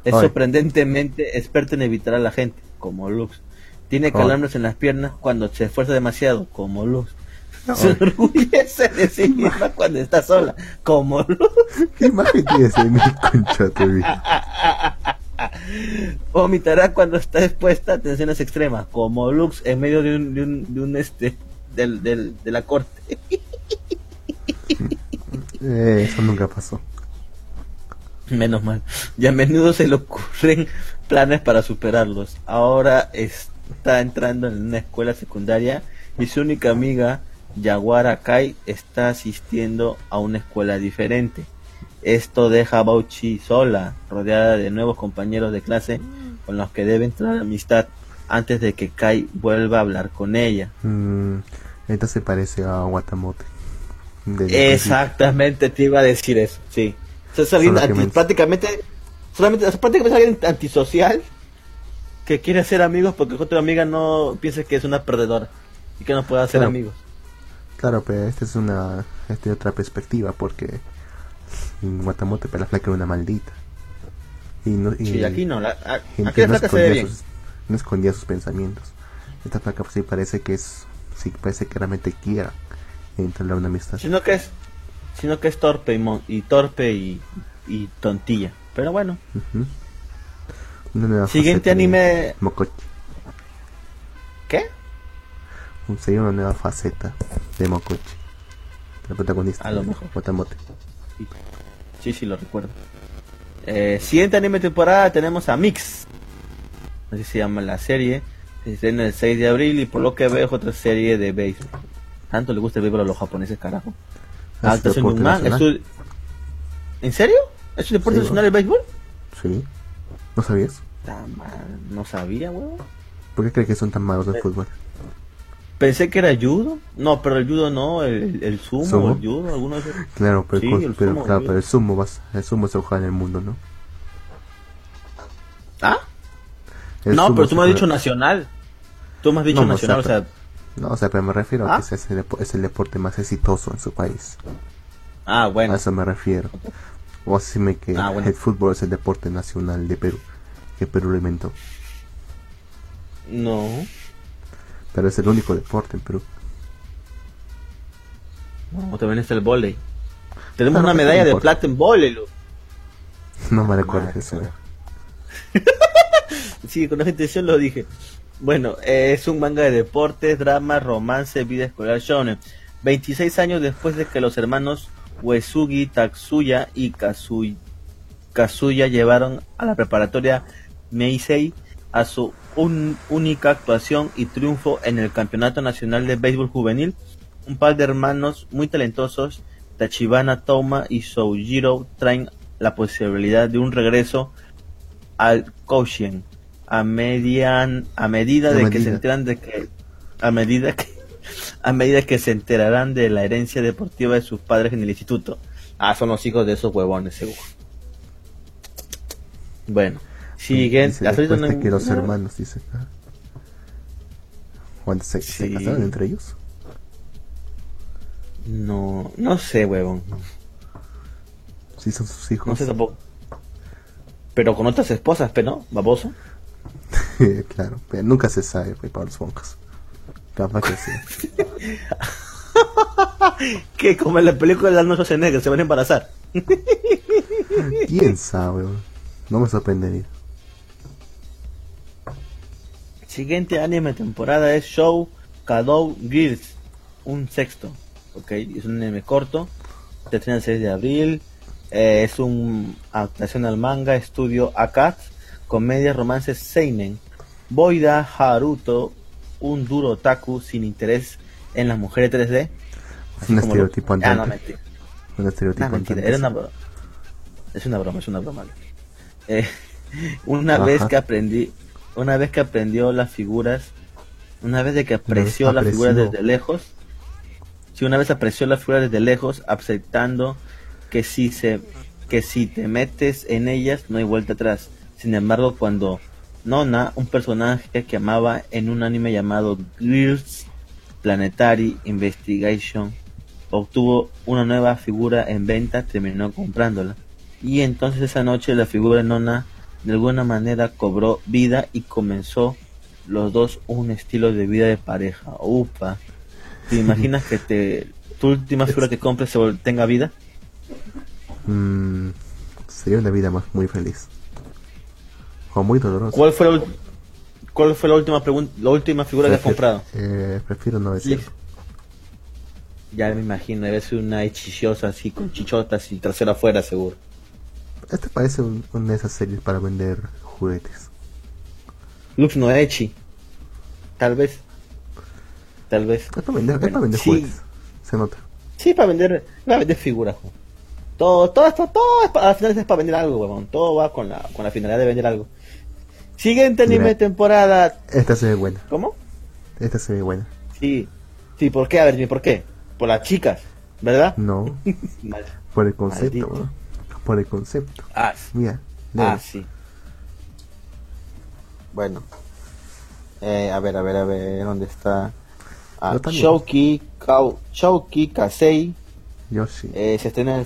Es sorprendentemente experto en evitar a la gente, como Lux. Tiene calambres en las piernas cuando se esfuerza demasiado, como Luz. Se orgullece de sí misma cuando está sola, como Luz. ¿Qué imagen tienes en mi concha, te vi? Vomitará cuando está expuesta a tensiones extremas, como Lux, en medio de la corte. Eso nunca pasó. Menos mal. Y a menudo se le ocurren planes para superarlos. Ahora está entrando en una escuela secundaria y su única amiga, Yawara Kai, está asistiendo a una escuela diferente. Esto deja a Bauchi sola, rodeada de nuevos compañeros de clase con los que debe entrar en amistad antes de que Kai vuelva a hablar con ella. Esto se parece a Watamote. Exactamente, te iba a decir eso, sí. Es alguien prácticamente es alguien antisocial que quiere hacer amigos porque otra amiga no piense que es una perdedora y que no pueda hacer amigos. Claro, pero esta es otra perspectiva, porque en Guatamote la flaca era una maldita. Y aquí no, aquí la flaca se ve bien. No escondía sus pensamientos. Esta flaca sí parece que realmente quiera entablar una amistad. Sino que es torpe y tontilla. Pero bueno. Uh-huh. Siguiente anime. Mokochi. ¿Qué? Sería una nueva faceta de Mokochi. La protagonista. A lo mejor. Watamote. Sí, lo recuerdo. Siguiente anime temporada tenemos a Mix. Así se llama la serie. Se estrena el 6 de abril y por lo que veo es otra serie de béisbol. Tanto le gusta el béisbol a los japoneses, carajo. Adaptación de un manga. ¿En serio? ¿Es un deporte nacional el béisbol? Sí. ¿No sabías? No sabía, huevón. ¿Por qué crees que son tan malos del fútbol? Pensé que era judo. No, pero el judo no. El sumo, el judo, alguno de esos. Claro, pero el sumo se juega en el mundo, ¿no? ¿Ah? No, pero tú me has dicho nacional. Tú me has dicho nacional, o sea... No, o sea, pero me refiero a que es el deporte más exitoso en su país. Ah, bueno. A eso me refiero. O así me queda. Ah, bueno. El fútbol es el deporte nacional de Perú, que Perú lo inventó. No. Pero es el único deporte en Perú. No, también está el vóley. Tenemos una medalla de plata en vóley, Lu. No me recuerdo eso. Sí, con la gente yo lo dije. Bueno, es un manga de deportes, drama, romance, vida escolar shonen. 26 años después de que los hermanos Uesugi, Tatsuya y Kazuya llevaron a la preparatoria Meisei a su única actuación y triunfo en el Campeonato Nacional de Béisbol Juvenil, un par de hermanos muy talentosos, Tachibana Touma y Soujiro, traen la posibilidad de un regreso al Koshien. A medida que se enterarán de la herencia deportiva de sus padres en el instituto. Ah, son los hijos de esos huevones, seguro. Bueno, siguen. Que los hermanos dicen. ¿Cuándo se casaron entre ellos? No sé, huevón. Sí, son sus hijos. No sé tampoco. Pero con otras esposas, pero no, baboso. Claro, pero nunca se sabe, güey, para los boncas. Capaz que sí. Que como en la película de Arnold Schwarzenegger, se van a embarazar. ¿Quién sabe, güey? No me sorprendería. Siguiente anime temporada es Show Kadou Girls, un sexto. Ok, es un anime corto. Se estrena el 6 de abril. Es una adaptación al manga, estudio Akatsu, comedia, romance, seinen. Boida Haruto, un duro otaku sin interés en las mujeres 3D. Es un estereotipo antiguo. Es una broma. Una vez que aprendió las figuras Una vez de que apreció la figura desde lejos. Si una vez apreció la figura desde lejos, aceptando que si te metes en ellas no hay vuelta atrás. Sin embargo, cuando Nona, un personaje que amaba en un anime llamado Girls Planetary Investigation, obtuvo una nueva figura en venta, terminó comprándola. Y entonces esa noche la figura Nona de alguna manera cobró vida y comenzó los dos un estilo de vida de pareja. ¡Upa! ¿Te imaginas que tu última figura que compres tenga vida? Sería una vida muy feliz o muy dolorosa. ¿Cuál fue la última pregunta, la última figura que has comprado? Prefiero no decir. Ya me imagino, debe ser una hechiciosa así con chichotas y trasero afuera seguro. Este parece una de esas series para vender juguetes. Lux no Echi. Tal vez. Es para vender sí. Juguetes. Se nota. Sí, para vender figuras. Todo es para, al final es para vender algo, huevón. Todo va con la finalidad de vender algo. Siguiente anime de temporada. Esta se ve buena. ¿Cómo? Esta se ve buena. Sí, ¿por qué? A ver, ¿por qué? Por las chicas, ¿verdad? No. Por el concepto, ¿no? Por el concepto. Ah, sí. Mira, sí. Bueno. A ver, ¿dónde está? Shouki Kasei Yoshi. Se estrena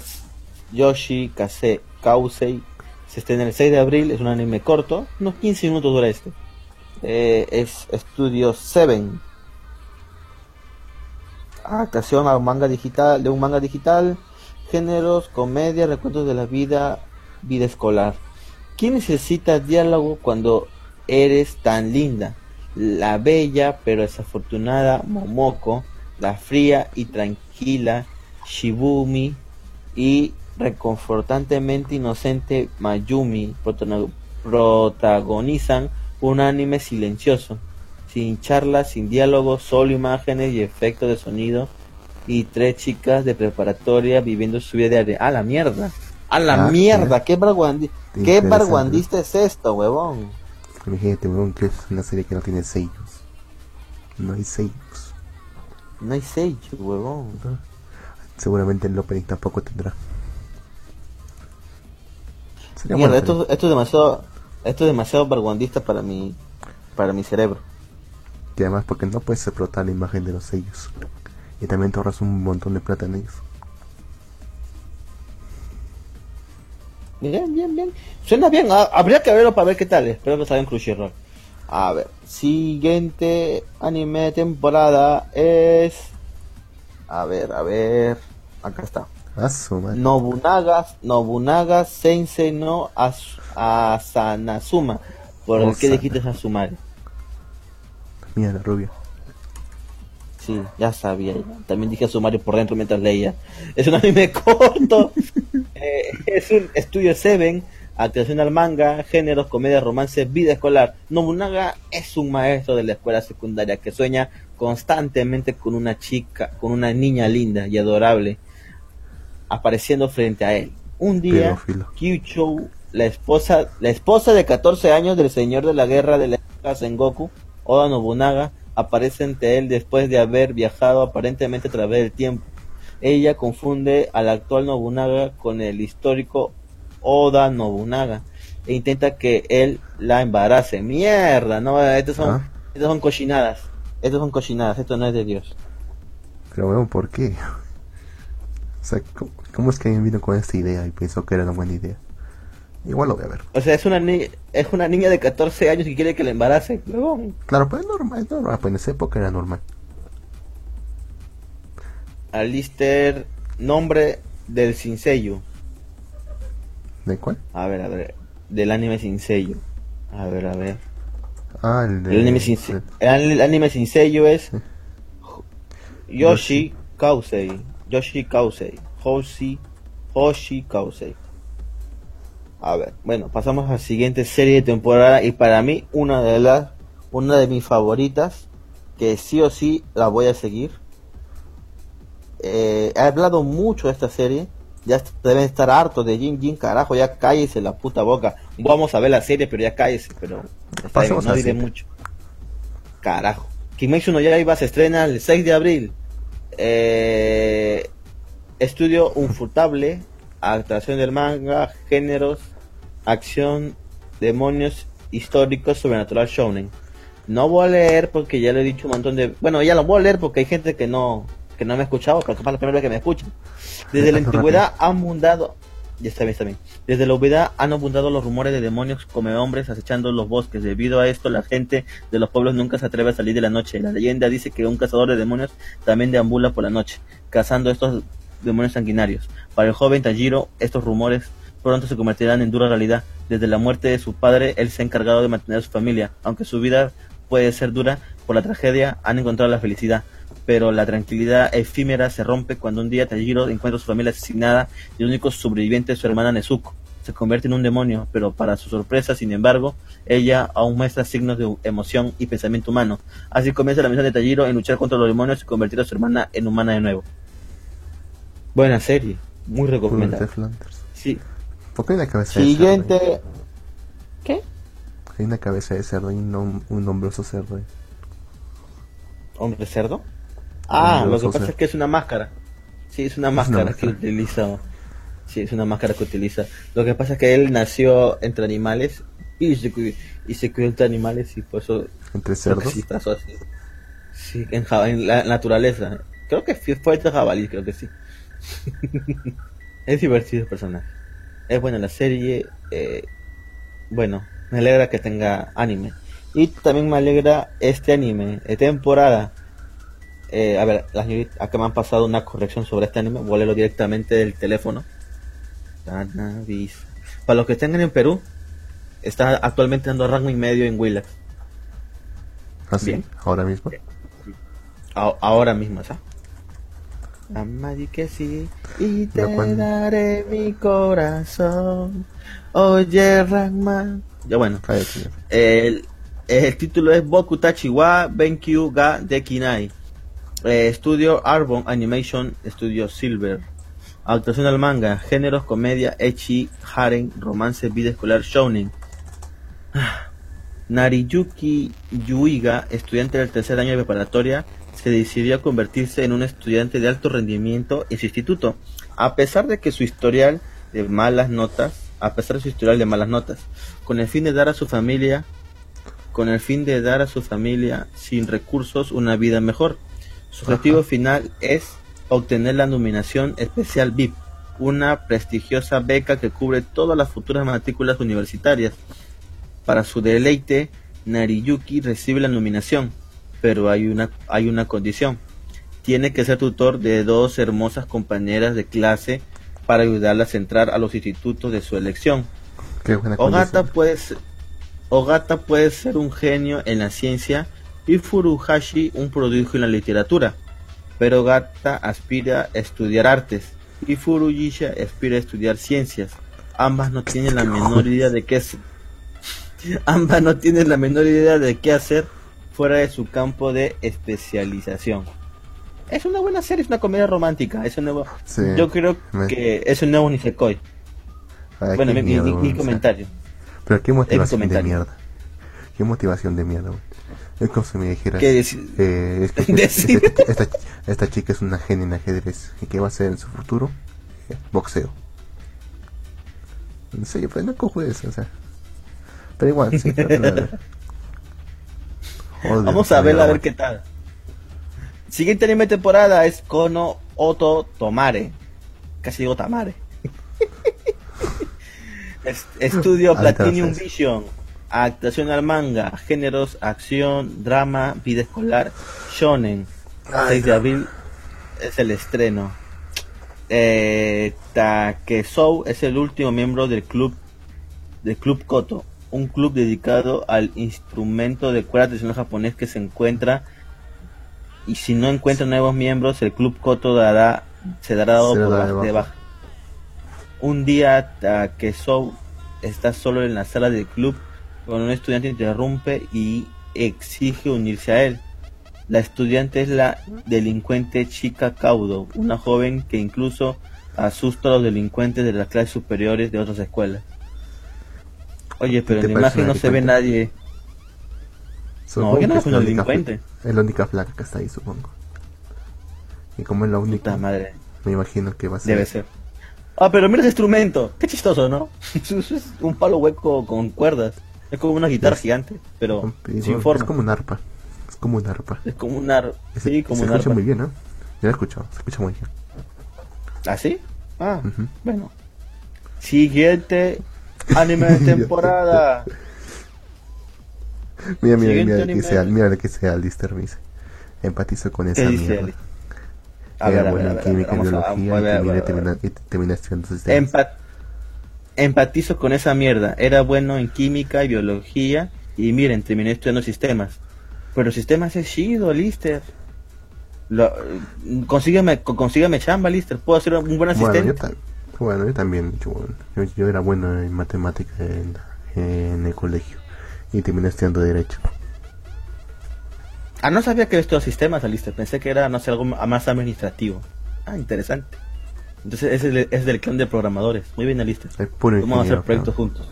el 6 de abril, es un anime corto, unos 15 minutos dura este. Es Studio 7. Adaptación a un manga digital, géneros, comedia, recuentos de la vida escolar. ¿Quién necesita diálogo cuando eres tan linda? La bella pero desafortunada Momoko, la fría y tranquila Shibumi y reconfortantemente inocente Mayumi protagonizan un anime silencioso, sin charlas, sin diálogo, solo imágenes y efectos de sonido y tres chicas de preparatoria viviendo su vida diaria. ¡A la mierda! ¡A la mierda! ¿Qué barguandista es esto, huevón? Imagínate, huevón, que es una serie que no tiene sellos. No hay sellos, huevón. ¿No? Seguramente el opening tampoco tendrá. Mierda, esto es demasiado barguandista para mi cerebro. Y además porque no puedes explotar la imagen de los sellos. Y también te ahorras un montón de plata en ellos. Bien. Suena bien. Habría que verlo para ver qué tal. Espero que salga en Crunchyroll. A ver. Siguiente anime de temporada es... A ver. Acá está. Nobunaga Sensei no Asanazuma. ¿Por el que dijiste Asumare? Mira la rubia. Sí, ya sabía. También dije a su Mario por dentro mientras leía. Es un anime corto. Es un Studio 7, adaptación al manga, géneros, comedia, romance, vida escolar. Nobunaga es un maestro de la escuela secundaria que sueña constantemente con una chica, con una niña linda y adorable, apareciendo frente a él. Un día, Kyuchou, la esposa de 14 años del señor de la guerra de la escuela Sengoku, Oda Nobunaga, aparece ante él después de haber viajado aparentemente a través del tiempo. Ella confunde al actual Nobunaga con el histórico Oda Nobunaga e intenta que él la embarace. ¡Mierda! No, estas son cochinadas, esto no es de Dios. Pero bueno, ¿por qué? O sea, ¿cómo es que alguien vino con esta idea y pensó que era una buena idea? Igual lo voy a ver. O sea, es una niña de 14 años que quiere que la embarace. Claro, pues es normal. Pues en esa época era normal. Alistair, nombre del Shinseyu. ¿De cuál? A ver. Del anime Shinseyu. A ver. Ah, el anime Shinseyu es... Hoshi Kausei. A ver, bueno, pasamos a la siguiente serie de temporada y para mí una de mis favoritas, que sí o sí la voy a seguir. He hablado mucho de esta serie, ya deben estar hartos de Jin, carajo, ya cállese la puta boca. Vamos a ver la serie, pero ya cállese, pero pasemos, no diré mucho. Carajo, Kimetsu no Yaiba se estrena el 6 de abril. Estudio Unfutable, adaptación del manga, géneros, acción, demonios, históricos, sobrenatural, shounen. No voy a leer porque ya lo he dicho un montón de... Bueno, ya lo voy a leer porque hay gente que no me ha escuchado, pero capaz la primera vez que me escuchan. Desde la antigüedad han abundado... Ya está bien, está bien. Desde la obviedad han abundado los rumores de demonios come hombres acechando los bosques. Debido a esto, la gente de los pueblos nunca se atreve a salir de la noche. La leyenda dice que un cazador de demonios también deambula por la noche, cazando estos demonios sanguinarios. Para el joven Tanjiro, estos rumores pronto se convertirán en dura realidad. Desde la muerte de su padre, él se ha encargado de mantener a su familia. Aunque su vida puede ser dura por la tragedia, han encontrado la felicidad. Pero la tranquilidad efímera se rompe cuando un día Tanjiro encuentra a su familia asesinada y el único sobreviviente es su hermana Nezuko. Se convierte en un demonio, pero para su sorpresa, sin embargo, ella aún muestra signos de emoción y pensamiento humano. Así comienza la misión de Tanjiro en luchar contra los demonios y convertir a su hermana en humana de nuevo. Buena serie, muy recomendable. Sí. ¿Por qué hay una cabeza de cerdo? ¿Qué? Hay una cabeza de cerdo y un hombroso cerdo. ¿Hombre cerdo? Ah, lo que pasa es que es una máscara. Sí, es una máscara que utiliza. Sí, es una máscara que utiliza. Lo que pasa es que él nació entre animales y se crió entre animales y por eso... ¿Entre cerdos? Sí, en la naturaleza. Creo que fue este jabalí, creo que sí. Es divertido el personaje. Es buena la serie. Bueno, me alegra que tenga anime. Y también me alegra este anime, temporada. A ver, las señoritas, acá me han pasado una corrección sobre este anime. Voy a leerlo directamente del teléfono. Para los que estén en Perú, está actualmente dando rango y medio en Willax. ¿Así? ¿Ah, ahora mismo? Ahora mismo, ¿sabes? Amadi que sí, y te daré mi corazón. Oye, Ragman. Ya bueno. Cállate, el título es Boku Tachi wa Benkyou ga Dekinai. Estudio Arbon Animation, Estudio Silver. Adaptación al manga, géneros, comedia, ecchi, harem, romance, vida escolar, shounen. Nariyuki Yuiga, estudiante del tercer año de preparatoria, se decidió a convertirse en un estudiante de alto rendimiento en su instituto, a pesar de su historial de malas notas, con el fin de dar a su familia sin recursos una vida mejor. Su objetivo final es obtener la nominación especial VIP, una prestigiosa beca que cubre todas las futuras matrículas universitarias. Para su deleite, Nariyuki recibe la nominación, pero hay una condición. Tiene que ser tutor de dos hermosas compañeras de clase para ayudarlas a entrar a los institutos de su elección. Ogata puede ser un genio en la ciencia y Furuhashi un prodigio en la literatura, pero Ogata aspira a estudiar artes y Furuhashi aspira a estudiar ciencias. Ambas no tienen la menor idea de qué hacer fuera de su campo de especialización. Es una buena serie, es una comedia romántica, es un nuevo... Sí, yo creo que es un nuevo Nisekoi. Bueno, mi comentario. Pero qué motivación de mierda. Es como si me dijeras esta chica es una genia en ajedrez y qué va a hacer en su futuro, boxeo. No sé, pues no cojo eso, o sea. Pero igual, sí, claro. Joder, vamos a verla, a ver qué tal. Siguiente anime temporada es Kono Oto Tomare. Casi digo Tamare. Estudio Platinum Vision. Adaptación al manga, géneros, acción, drama, vida escolar, shonen. 6 de abril es el estreno. Takesou es el último miembro del club Koto, un club dedicado al instrumento de cuerda tradicional japonés que se encuentra, y si no encuentra nuevos miembros, el club Koto se dará de baja. Un día Takesou está solo en la sala del club cuando un estudiante interrumpe y exige unirse a él. La estudiante es la delincuente Chika Kaudo, una joven que incluso asusta a los delincuentes de las clases superiores de otras escuelas. Oye, pero en la imagen no se ve nadie. No, yo no soy un delincuente. Es la única flaca que está ahí, supongo. Y como es la única... Puta madre. Me imagino que va a ser... Debe ser. Ah, pero mira ese instrumento. Qué chistoso, ¿no? Es un palo hueco con cuerdas. Es como una guitarra gigante, pero sin forma. Es como un arpa. Es como un arpa. Es como un arpa. Sí, como un arpa. Se escucha muy bien, ¿no? Yo lo he escuchado. Se escucha muy bien. ¿Ah, sí? Ah, uh-huh. Bueno. Siguiente anime de temporada. mira que sea el Distermice. Empatizo con esa mierda. Era bueno en química y biología y terminé estudiando sistemas. Empatizo con esa mierda. Era bueno en química y biología y miren, terminé estudiando sistemas. Pero sistemas es chido, Lister. Consígueme chamba, Lister. Puedo ser un buen asistente. Bueno, yo también. Yo era bueno en matemáticas en el colegio y terminé estudiando derecho. Ah, no sabía que estos sistemas, Alistair. Pensé que era, no sé, algo más administrativo. Ah, interesante. Entonces, es del clan de programadores. Muy bien, Alistair. Vamos a hacer proyectos juntos.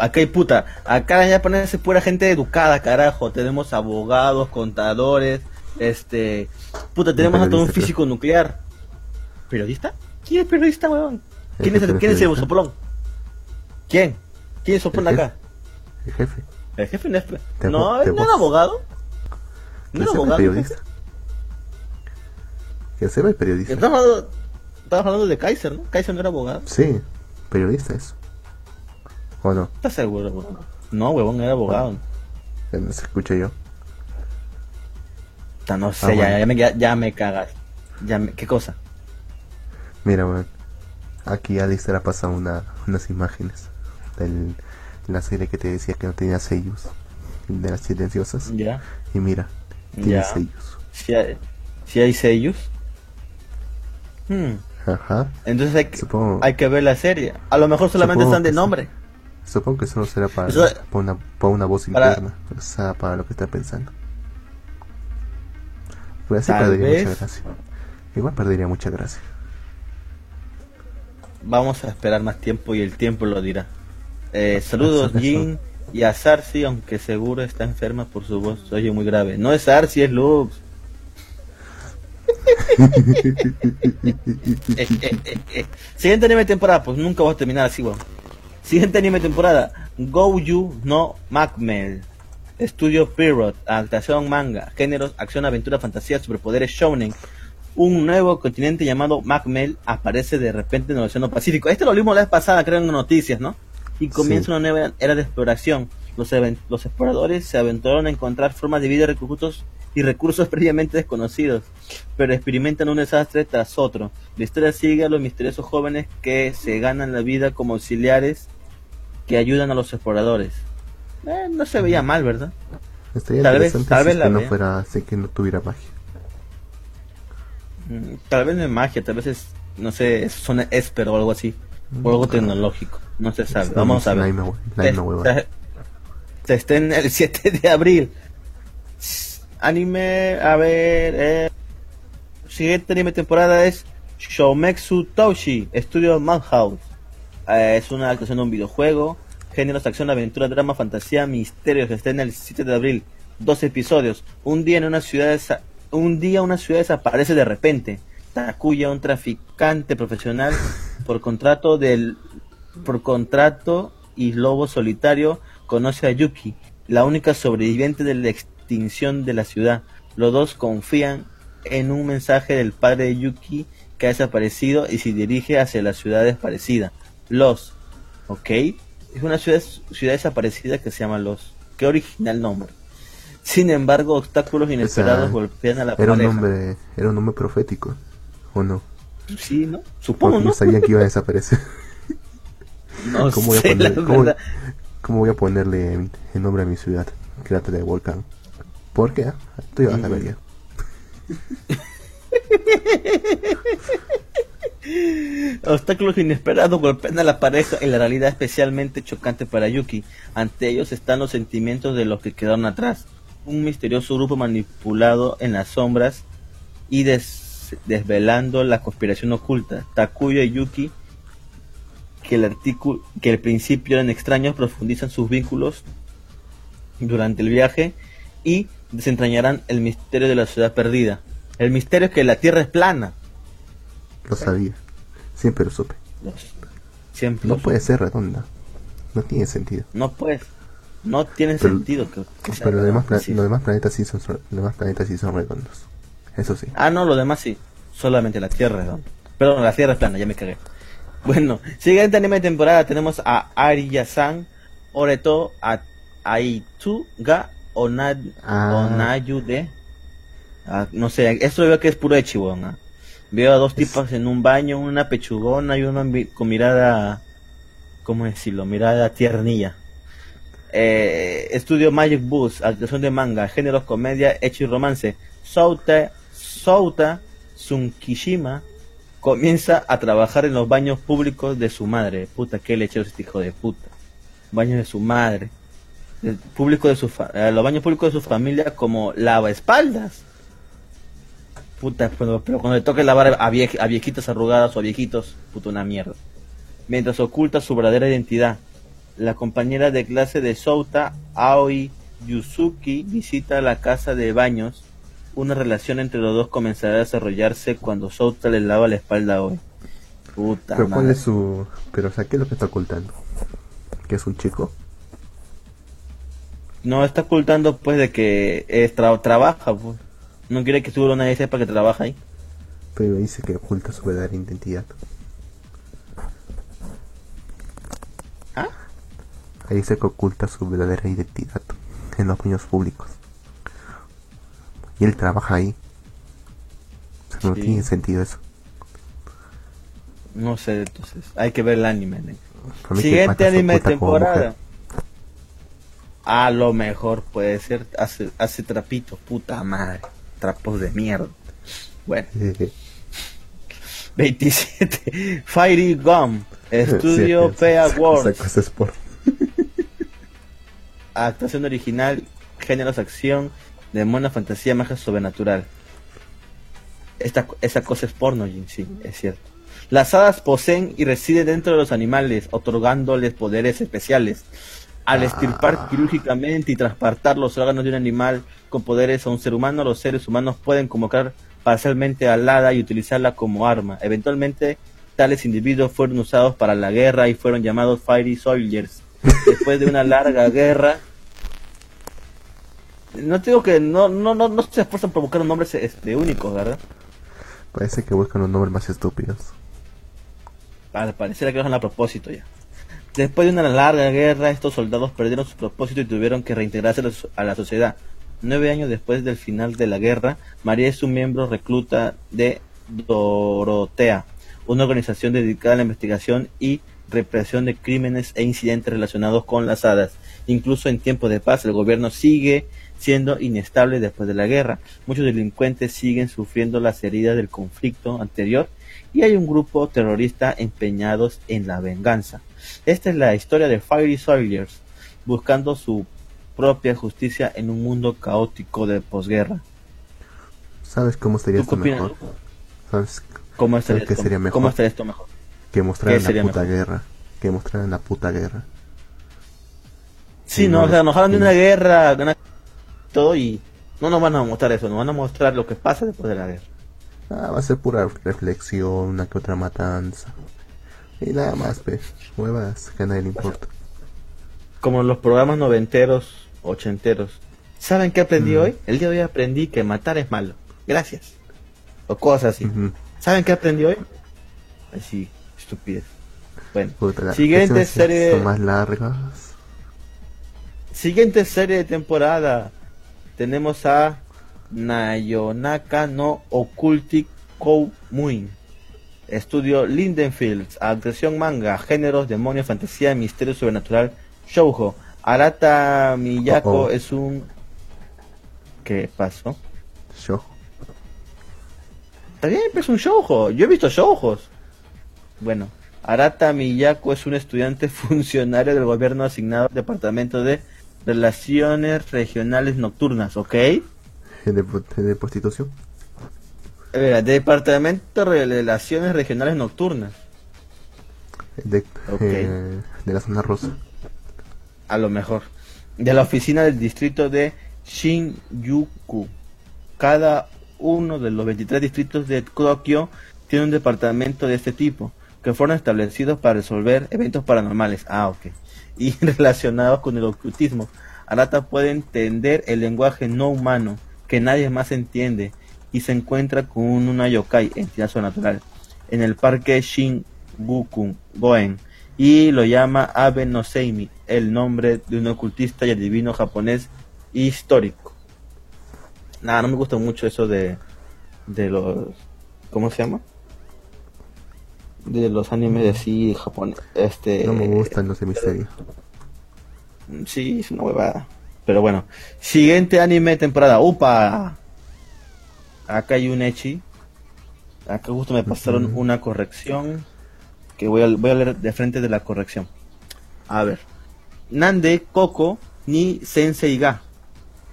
Acá hay puta. Acá ya ponerse pura gente educada, carajo. Tenemos abogados, contadores. Puta, tenemos hasta un físico nuclear. ¿Periodista? ¿Quién es periodista, weón? ¿Quién es el soplón? ¿Quién soplón acá? El jefe. El jefe no es... ¿No era abogado? ¿No era abogado? Que se ve periodista. Estabas hablando de Kaiser, ¿no? Kaiser no era abogado. Sí, periodista es. ¿O no? ¿Estás seguro, weón? No, huevón, era abogado. No se escucha yo. No sé, ya me cagas. ¿Qué cosa? Mira, weón. Aquí Alistair ha pasado unas imágenes del... La serie que te decía que no tenía sellos, de las silenciosas. Ya. Y mira, tiene sellos. ¿Sí hay sellos? Ajá. Entonces hay que ver la serie. A lo mejor solamente están de nombre. Supongo que solo será para una voz interna. O sea, para lo que está pensando. Pero así perdería mucha gracia. Igual perdería mucha gracia. Vamos a esperar más tiempo y el tiempo lo dirá. Saludos Jin y a Sarsi, aunque seguro está enferma por su voz, se oye muy grave. No es Sarsi, es Lux. Siguiente anime de temporada, pues nunca voy a terminar así, weón. Siguiente anime de temporada, Goju no Magmel. Estudio Period, adaptación manga, géneros, acción, aventura, fantasía, superpoderes, shounen. Un nuevo continente llamado Magmel aparece de repente en el Océano Pacífico. Esto lo vimos la vez pasada, creo, en noticias, ¿no? Y comienza una nueva era de exploración. Los exploradores se aventuraron a encontrar formas de vida y recursos previamente desconocidos, pero experimentan un desastre tras otro. La historia sigue a los misteriosos jóvenes que se ganan la vida como auxiliares que ayudan a los exploradores. No se veía mal, ¿verdad? Estaría tal vez la fuera así, que no tuviera magia. Tal vez no es magia, tal vez es, no sé, son esper o algo así, o algo tecnológico. No se sabe, vamos a ver. Te está en el 7 de abril. Anime, a ver. Siguiente anime temporada es Shoumetsu Toushi, estudio Madhouse. Es una adaptación de un videojuego. Géneros, acción, aventura, drama, fantasía, misterios. Está en el 7 de abril. 12 episodios. Un día una ciudad desaparece de repente. Takuya, un traficante profesional, por contrato y lobo solitario, conoce a Yuki, la única sobreviviente de la extinción de la ciudad. Los dos confían en un mensaje del padre de Yuki que ha desaparecido y se dirige hacia la ciudad desaparecida, Los. Ok, es una ciudad desaparecida que se llama Los. Qué original nombre. Sin embargo, obstáculos inesperados golpean a la pareja. Era un nombre profético, ¿o no? Sí, ¿no? Supongo, ¿no? Sabían que iba a desaparecer. No sé, ¿Cómo voy a ponerle el nombre a mi ciudad? Cráter de volcán. ¿Por qué? Tú ya vas a ver ya. Obstáculos inesperados golpean a la pareja, en la realidad especialmente chocante para Yuki. Ante ellos están los sentimientos de los que quedaron atrás. Un misterioso grupo manipulado en las sombras y desvelando la conspiración oculta. Takuya y Yuki, que al principio eran extraños, profundizan sus vínculos durante el viaje y desentrañarán el misterio de la ciudad perdida. El misterio es que la tierra es plana. Lo sabía. Siempre lo supe. Siempre. No puede ser redonda. No tiene sentido. No puede. No tiene sentido. Pero los demás planetas sí son redondos. Eso sí. Ah, no, los demás sí. Solamente la tierra es redonda. Perdón, la tierra es plana, ya me cagué. Bueno, siguiente anime de temporada tenemos a Ariya-san Oreto Aitu ga Onayu de... no sé, esto veo que es puro echibon, ¿eh? Veo a dos tipas en un baño, una pechugona y una con mirada... ¿Cómo decirlo? Mirada tiernilla. Estudio Magic Boost, adaptación de manga, géneros, comedia, hecho y romance. Souta Tsunkishima comienza a trabajar en los baños públicos de su madre. Puta, qué lechero este hijo de puta. Baños de su madre. Los baños públicos de su familia como lavaespaldas. Puta, pero cuando le toque lavar a viejitas arrugadas o a viejitos, puta, una mierda. Mientras oculta su verdadera identidad, la compañera de clase de Souta, Aoi Yuzuki, visita la casa de baños. Una relación entre los dos comenzará a desarrollarse cuando Souta le lava la espalda a Aoi. Puta madre. Pero ¿cuál es su...? Pero, o sea, ¿qué es lo que está ocultando? ¿Que es un chico? No, está ocultando, pues, de que trabaja, pues. No quiere que seguro nadie sepa que trabaja ahí. Pero dice que oculta su verdadera identidad. ¿Ah? Ahí dice que oculta su verdadera identidad en los baños públicos. Y él trabaja ahí. O sea, sí. No tiene sentido eso. No sé, entonces. Hay que ver el anime, ¿no? Siguiente anime de temporada. A lo mejor puede ser. Hace trapitos, puta madre. Trapos de mierda. Bueno. 27. Fiery Gum. Estudio Pea World. Actuación original, géneros, acción, demonios, fantasía, magia sobrenatural. Esa cosa es porno, sí, es cierto. Las hadas poseen y residen dentro de los animales, otorgándoles poderes especiales. Al extirpar quirúrgicamente y trasplantar los órganos de un animal con poderes a un ser humano, los seres humanos pueden convocar parcialmente al hada y utilizarla como arma. Eventualmente, tales individuos fueron usados para la guerra y fueron llamados Fiery Soldiers. Después de una larga guerra... No te digo que no se esfuerzan por buscar un nombre único, ¿verdad? Parece que buscan un nombre más estúpidos. Pareciera que lo hacen a propósito ya. Después de una larga guerra, estos soldados perdieron su propósito y tuvieron que reintegrarse a la sociedad. 9 años después del final de la guerra, María es un miembro recluta de Dorotea, una organización dedicada a la investigación y represión de crímenes e incidentes relacionados con las hadas. Incluso en tiempos de paz, el gobierno sigue siendo inestable después de la guerra. Muchos delincuentes siguen sufriendo las heridas del conflicto anterior y hay un grupo terrorista empeñados en la venganza. Esta es la historia de Fiery Soldiers, buscando su propia justicia en un mundo caótico de posguerra. ¿Sabes cómo sería esto mejor? ¿Sabes cómo estaría esto mejor? Que mostraran la puta guerra. Que mostraran la puta guerra. Sí, no, o sea, nos hablan de una guerra, todo, y no nos van a mostrar eso, nos van a mostrar lo que pasa después de la guerra. Ah, va a ser pura reflexión, una que otra matanza. Y nada más, pues, nuevas que a nadie le importa. Como los programas noventeros, ochenteros. ¿Saben qué aprendí hoy? El día de hoy aprendí que matar es malo. Gracias. O cosas así. ¿Saben qué aprendí hoy? Así, estupidez. Bueno, siguiente serie... Son más largas. Siguiente serie de temporada... Tenemos a Nayonaka no Occultic Koumoin. Estudio Lindenfields. Adaptación manga. Géneros, demonios, fantasía, misterio sobrenatural. Shoujo. Arata Miyako es un... ¿Qué pasó? Shoujo. Está bien, pero es un shoujo. Yo he visto shoujos. Bueno. Arata Miyako es un estudiante funcionario del gobierno asignado al departamento de... Relaciones regionales nocturnas, ¿ok? ¿De prostitución? Departamento de Relaciones Regionales Nocturnas. De la zona rosa. A lo mejor. De la oficina del distrito de Shinjuku. Cada uno de los 23 distritos de Tokio tiene un departamento de este tipo, que fueron establecidos para resolver eventos paranormales y relacionados con el ocultismo. Arata puede entender el lenguaje no humano, que nadie más entiende, y se encuentra con una yokai, entidad sobrenatural, en el parque Shinjuku-goen, y lo llama Abe no Seimi, el nombre de un ocultista y adivino japonés histórico. Nada, no me gusta mucho eso de los... ¿Cómo se llama? De los animes de sí japonés. No me gustan los hemisferios. Sí, es una huevada. Pero bueno, siguiente anime temporada. ¡Upa! Acá hay un ecchi. Acá justo me pasaron una corrección que voy a leer de frente de la corrección. A ver. Nande Koko ni Sensei ga.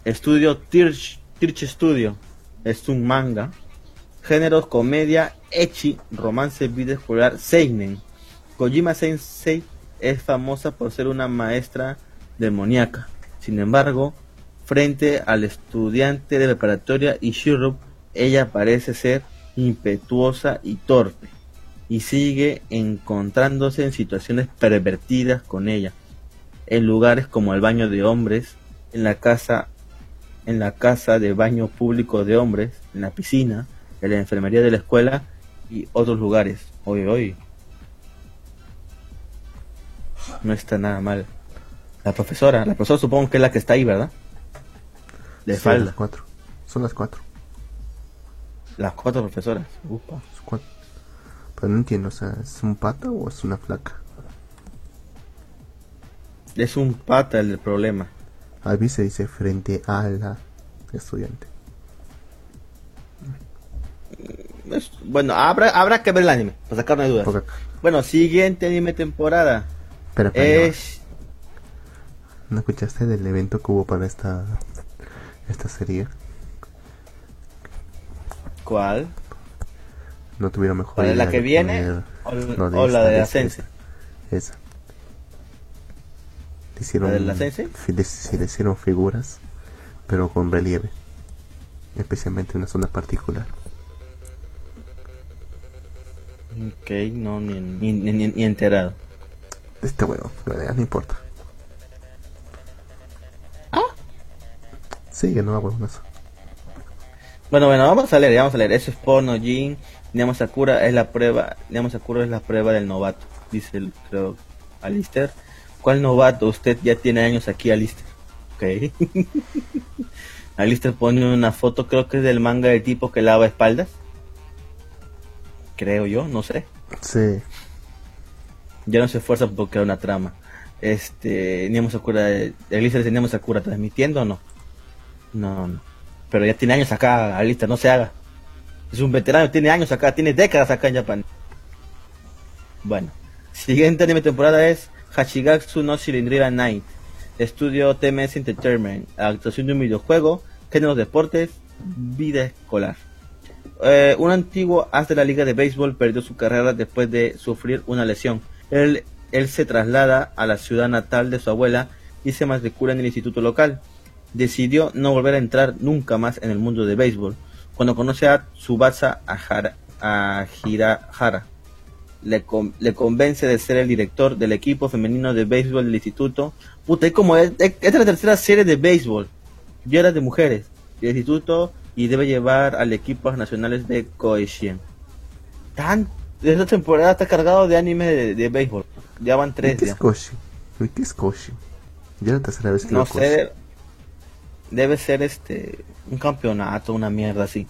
Estudio Tirch Studio. Es un manga. Géneros comedia, ecchi, romance, vida escolar, seinen. Kojima Sensei es famosa por ser una maestra demoníaca. Sin embargo, frente al estudiante de preparatoria Ishiro, ella parece ser impetuosa y torpe, y sigue encontrándose en situaciones pervertidas con ella, en lugares como el baño de hombres, en la casa de baño público de hombres, en la piscina, en la enfermería de la escuela y otros lugares. Oye, no está nada mal. La profesora supongo que es la que está ahí, ¿verdad? De sí, falda. Son las cuatro. Las cuatro profesoras. Upa. Pero no entiendo, o sea, ¿es un pata o es una flaca? Es un pata el problema. Ahí se dice frente a la estudiante. Bueno, habrá que ver el anime, para sacarnos dudas. Okay. Bueno, siguiente anime temporada. Pero es... ¿No escuchaste del evento que hubo para esta serie? ¿Cuál? No tuvieron mejor. ¿Para la que viene? ¿O la de la Sensei? Esa. Le hicieron figuras, pero con relieve, especialmente en una zona particular. Ok, no, ni enterado. Este huevo, no importa. Sí, que no va por eso. Bueno, vamos a leer. Eso es porno, Jin. Neamos Sakura es la prueba del novato, dice creo Alistair. ¿Cuál novato? Usted ya tiene años aquí, Alistair. Ok. Alistair pone una foto, creo que es del manga del tipo que lava espaldas. Creo yo, no sé. Sí. Ya no se esfuerza por crear una trama. Neamos Sakura, Alistair, ¿teníamos Sakura transmitiendo o no? No, pero ya tiene años acá, Alistair, no se haga. Es un veterano, tiene años acá, tiene décadas acá en Japón. Bueno, siguiente anime temporada es Hachigatsu no Shirindrira Night. Estudio TMS Entertainment, adaptación de un videojuego, géneros deportes, vida escolar. Un antiguo as de la liga de béisbol perdió su carrera después de sufrir una lesión. Él se traslada a la ciudad natal de su abuela y se matricula en el instituto local. Decidió no volver a entrar nunca más en el mundo de béisbol. Cuando conoce a Tsubasa Hirahara, le convence de ser el director del equipo femenino de béisbol del instituto. Puta, es la tercera serie de béisbol. Ya era de mujeres del instituto y debe llevar al equipo nacionales de Koshien. Esta temporada está cargado de anime de béisbol. Ya van 3. ¿Qué es Koshien? Ya la tercera vez que no sé. Debe ser un campeonato, una mierda así.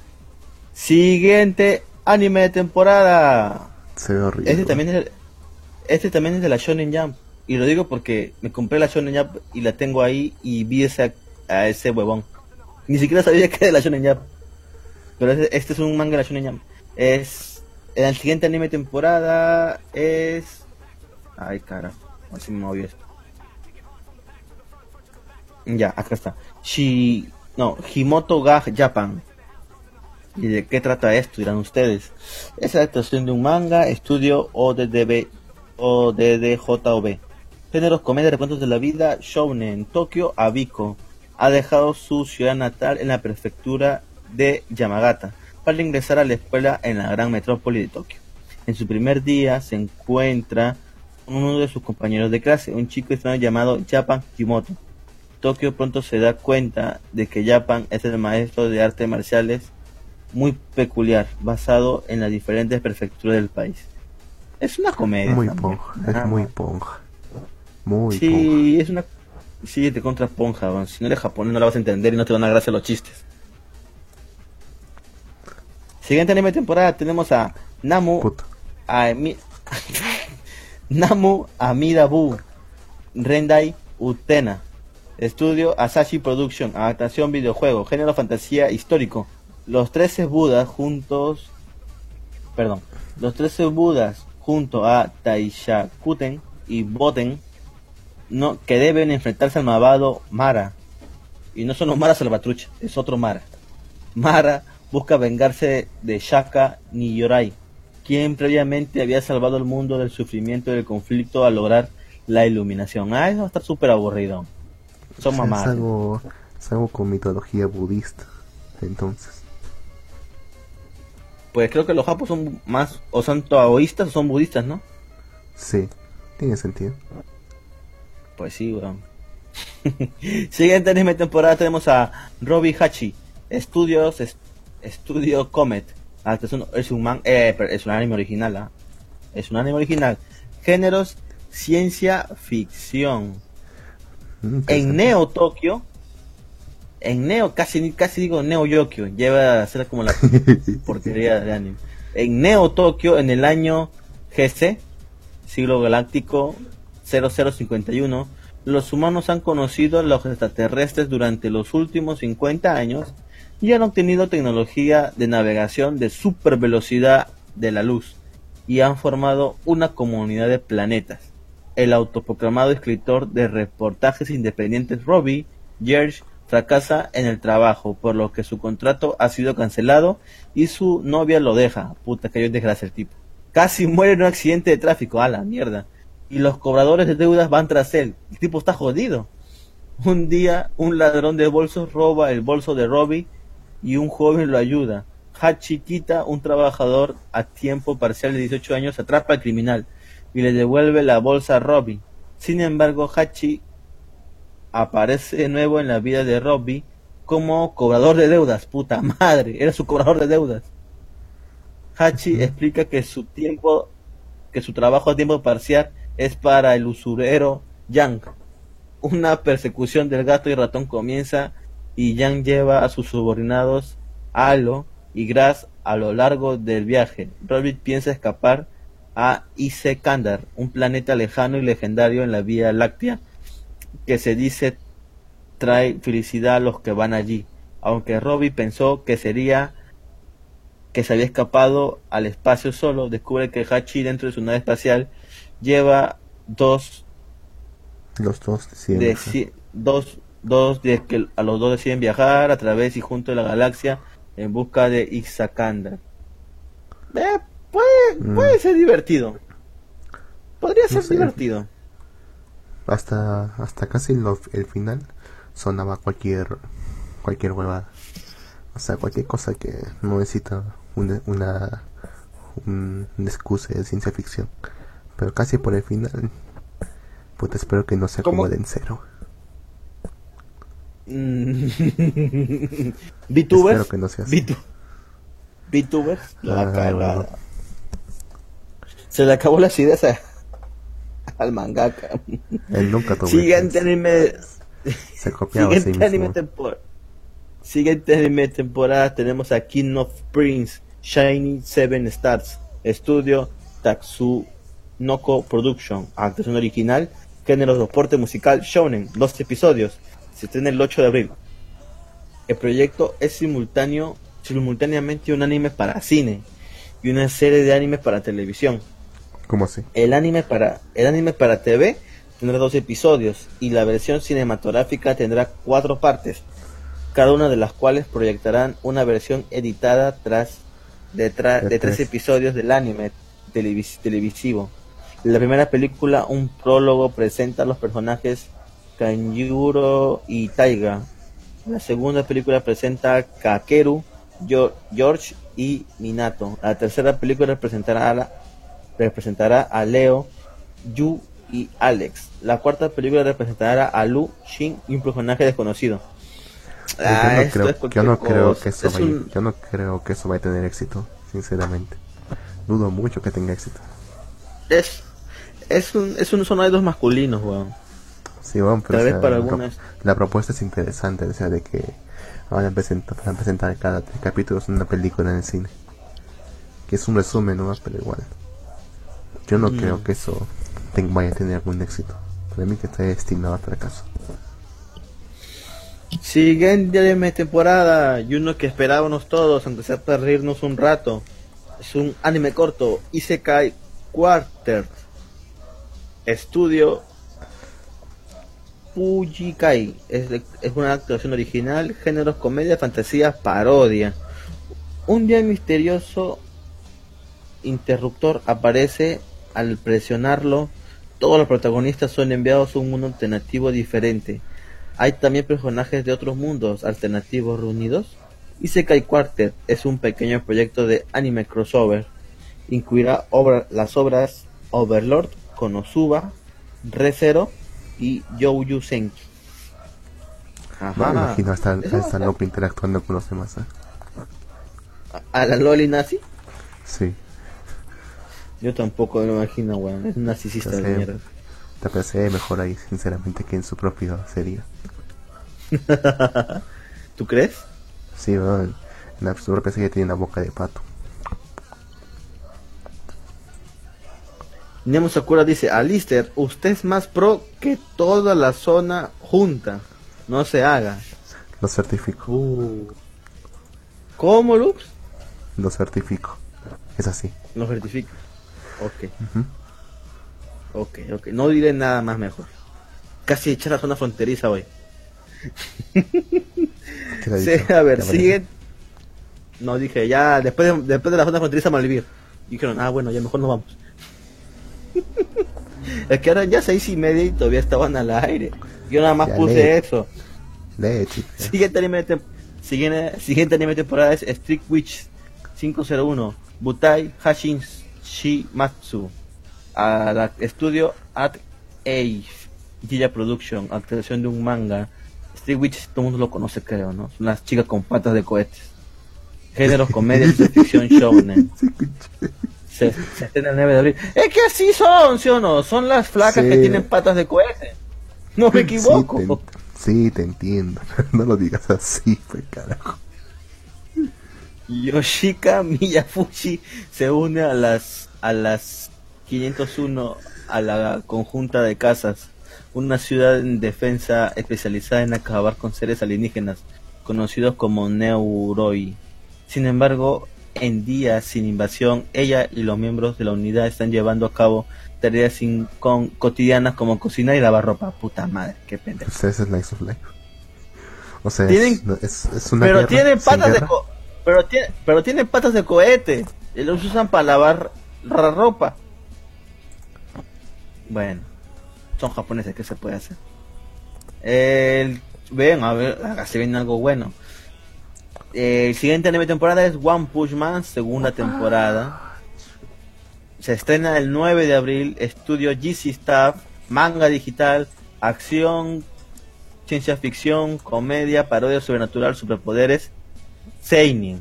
Siguiente anime de temporada. Se ve horrible. Este también es de la Shonen Jump. Y lo digo porque me compré la Shonen Jump y la tengo ahí y vi a ese huevón. Ni siquiera sabía que era de la Shonen Jump. Pero este es un manga de la Shonen Jump. El siguiente anime de temporada es... Ay, carajo. Así me movió esto. Ya, acá está. Himoto ga Japan. ¿Y de qué trata esto? Dirán ustedes. Es la adaptación de un manga, estudio ODDJOB. Géneros, comedia, recuentos de la vida, shounen, Tokio, Abiko. ha dejado su ciudad natal en la prefectura de Yamagata para ingresar a la escuela en la gran metrópoli de Tokio. En su primer día se encuentra uno de sus compañeros de clase, un chico extraño llamado Japan Kimoto. Tokio pronto se da cuenta de que Japan es el maestro de artes marciales muy peculiar, basado en las diferentes prefecturas del país. Es una comedia. Muy ponja, es muy ponja. Muy sí, ponja. Es una... Sí, te contra ponja, man. Si no eres japonés no la vas a entender y no te van a gracia los chistes. Siguiente anime temporada tenemos a Namu Amidabu Rendai Utena. Estudio Asahi Production. Adaptación videojuego. Género fantasía histórico. Los 13 Budas junto a Taishakuten y Boten, no, que deben enfrentarse al malvado Mara. Y no son los Mara Salvatrucha, es otro Mara. Mara busca vengarse de Shaka Niyorai, quien previamente había salvado al mundo del sufrimiento y del conflicto al lograr la iluminación. Ah, eso va a estar súper aburrido. Son mamadas. Es algo con mitología budista, entonces. Pues creo que los japos son más, o son taoístas o son budistas, ¿no? Sí, tiene sentido. Pues sí, weón. Siguiente anime temporada tenemos a Robi Hachi, Estudio Comet. Ah, es un anime original, ¿ah? Es un anime original. Géneros, ciencia ficción. En Neo Tokio, lleva a hacer como la porquería de anime. En Neo Tokio, en el año GC, siglo galáctico 0051, los humanos han conocido a los extraterrestres durante los últimos 50 años y han obtenido tecnología de navegación de super velocidad de la luz y han formado una comunidad de planetas. El autoproclamado escritor de reportajes independientes Robbie George fracasa en el trabajo, por lo que su contrato ha sido cancelado y su novia lo deja. Puta, que yo desgracia el tipo. Casi muere en un accidente de tráfico, a la mierda. Y los cobradores de deudas van tras él. El tipo está jodido. Un día, un ladrón de bolsos roba el bolso de Robbie y un joven lo ayuda. Hachiquita, un trabajador a tiempo parcial de 18 años, atrapa al criminal y le devuelve la bolsa a Robbie. Sin embargo, Hachi aparece de nuevo en la vida de Robbie como cobrador de deudas. Puta madre, era su cobrador de deudas. Hachi explica que su trabajo a tiempo parcial es para el usurero Yang. Una persecución del gato y ratón comienza y Yang lleva a sus subordinados Alo y Grass a lo largo del viaje. Robbie piensa escapar a Isekandar, un planeta lejano y legendario en la Vía Láctea, que se dice trae felicidad a los que van allí, aunque Robbie pensó que se había escapado al espacio solo. Descubre que Hachi, dentro de su nave espacial, lleva los dos deciden viajar a través y junto a la galaxia en busca de Ixacanda. Puede ser divertido. Divertido. Hasta casi el final sonaba cualquier huevada. O sea, cualquier cosa que no necesita una excusa de ciencia ficción. Pero casi por el final, puta, espero que no se acomoden cero. VTubers. Espero que no sea así. VTubers. Bueno. Se le acabó las ideas al mangaka. Él nunca tuvo. Siguiente anime. Se copiaba. Siguiente anime temporada tenemos a King of Prince Shiny Seven Stars. Estudio Tatsunoko Production. Adaptación original. Género soporte musical shounen. 12 episodios. Se estrena el 8 de abril. El proyecto es simultáneamente un anime para cine y una serie de animes para televisión. ¿Cómo así? El anime para TV tendrá 12 episodios y la versión cinematográfica tendrá 4 partes, cada una de las cuales proyectarán una versión editada de 3 episodios del anime televisivo. La primera película, un prólogo, presenta a los personajes Tanjiro y Taiga, La segunda película presenta a Kakeru, George y Minato. La tercera película representará a Leo, Yu y Alex. La cuarta película representará a Lu, Shin y un personaje desconocido. Yo no creo que eso vaya a tener éxito, sinceramente. Dudo mucho que tenga éxito. Es un son idols masculinos, weón. Sí, weón, pero o sea, para algunas... la propuesta es interesante, o sea, de que van a presentar cada 3 capítulos una película en el cine. Que es un resumen nomás, pero igual. Yo no creo que eso vaya a tener algún éxito. Para mí que está destinado al fracaso. Siguiente de mi temporada, y uno que esperábamos todos, aunque sea para reírnos un rato. Es un anime corto, Isekai Quarter, estudio Pujikai. Es una actuación original, géneros comedia, fantasía, parodia. Un día misterioso interruptor aparece. Al presionarlo, todos los protagonistas son enviados a un mundo alternativo diferente. Hay también personajes de otros mundos alternativos reunidos. Isekai Quartet es un pequeño proyecto de anime crossover. Incluirá las obras Overlord, Konosuba, Re:Zero y Youyuu Senki. Ajá. Me imagino hasta Lope interactuando con los demás. ¿A la Loli nazi? Sí. Yo tampoco me lo imagino, weón. Es un narcisista de mierda. Te parece mejor ahí, sinceramente, que en su propio serie. ¿Tú crees? Sí, weón. En su propia serie tiene una boca de pato. Nemo Sakura dice: Alistair, usted es más pro que toda la zona junta. No se haga. Lo certifico. ¿Cómo, Lux? Lo certifico. Es así. Lo certifico. Ok. Uh-huh. Ok. No diré nada más mejor. Casi echar a zona fronteriza hoy. A ver, siguen. No, dije, ya, después de la zona fronteriza malvivir. Dijeron, bueno, ya mejor nos vamos. Es que ahora ya 6:30 y todavía estaban al aire. Yo nada más ya puse eso. Siguiente anime de temporada es Street Witch 501. Butai Hashin Shimatsu. A la estudio At Age Gilla Production. Adaptación de un manga. Street Witch, todo el mundo lo conoce, creo, ¿no? Son las chicas con patas de cohetes. Géneros, comedia, ficción, shounen. Se estrena el 9 de abril. Es que así son, ¿sí o no? Son las flacas que tienen patas de cohetes. No me equivoco. Sí, te entiendo. No lo digas así, pues, carajo. Yoshika Miyafuchi se une a las 501 a la conjunta de casas. Una ciudad en defensa especializada en acabar con seres alienígenas, conocidos como Neuroi. Sin embargo, en días sin invasión, ella y los miembros de la unidad están llevando a cabo tareas cotidianas como cocinar y lavar ropa. Puta madre, qué pendejo. Esa es Slice of Life. O sea, es una guerra. Pero tienen patas de cohete. Y los usan para lavar ropa. Bueno, son japoneses, ¿qué se puede hacer? Ven, a ver, acá se viene algo bueno. El siguiente anime de temporada es One Punch Man, segunda temporada. Se estrena el 9 de abril, estudio GC Staff, manga digital, acción, ciencia ficción, comedia, parodia sobrenatural, superpoderes, seinen.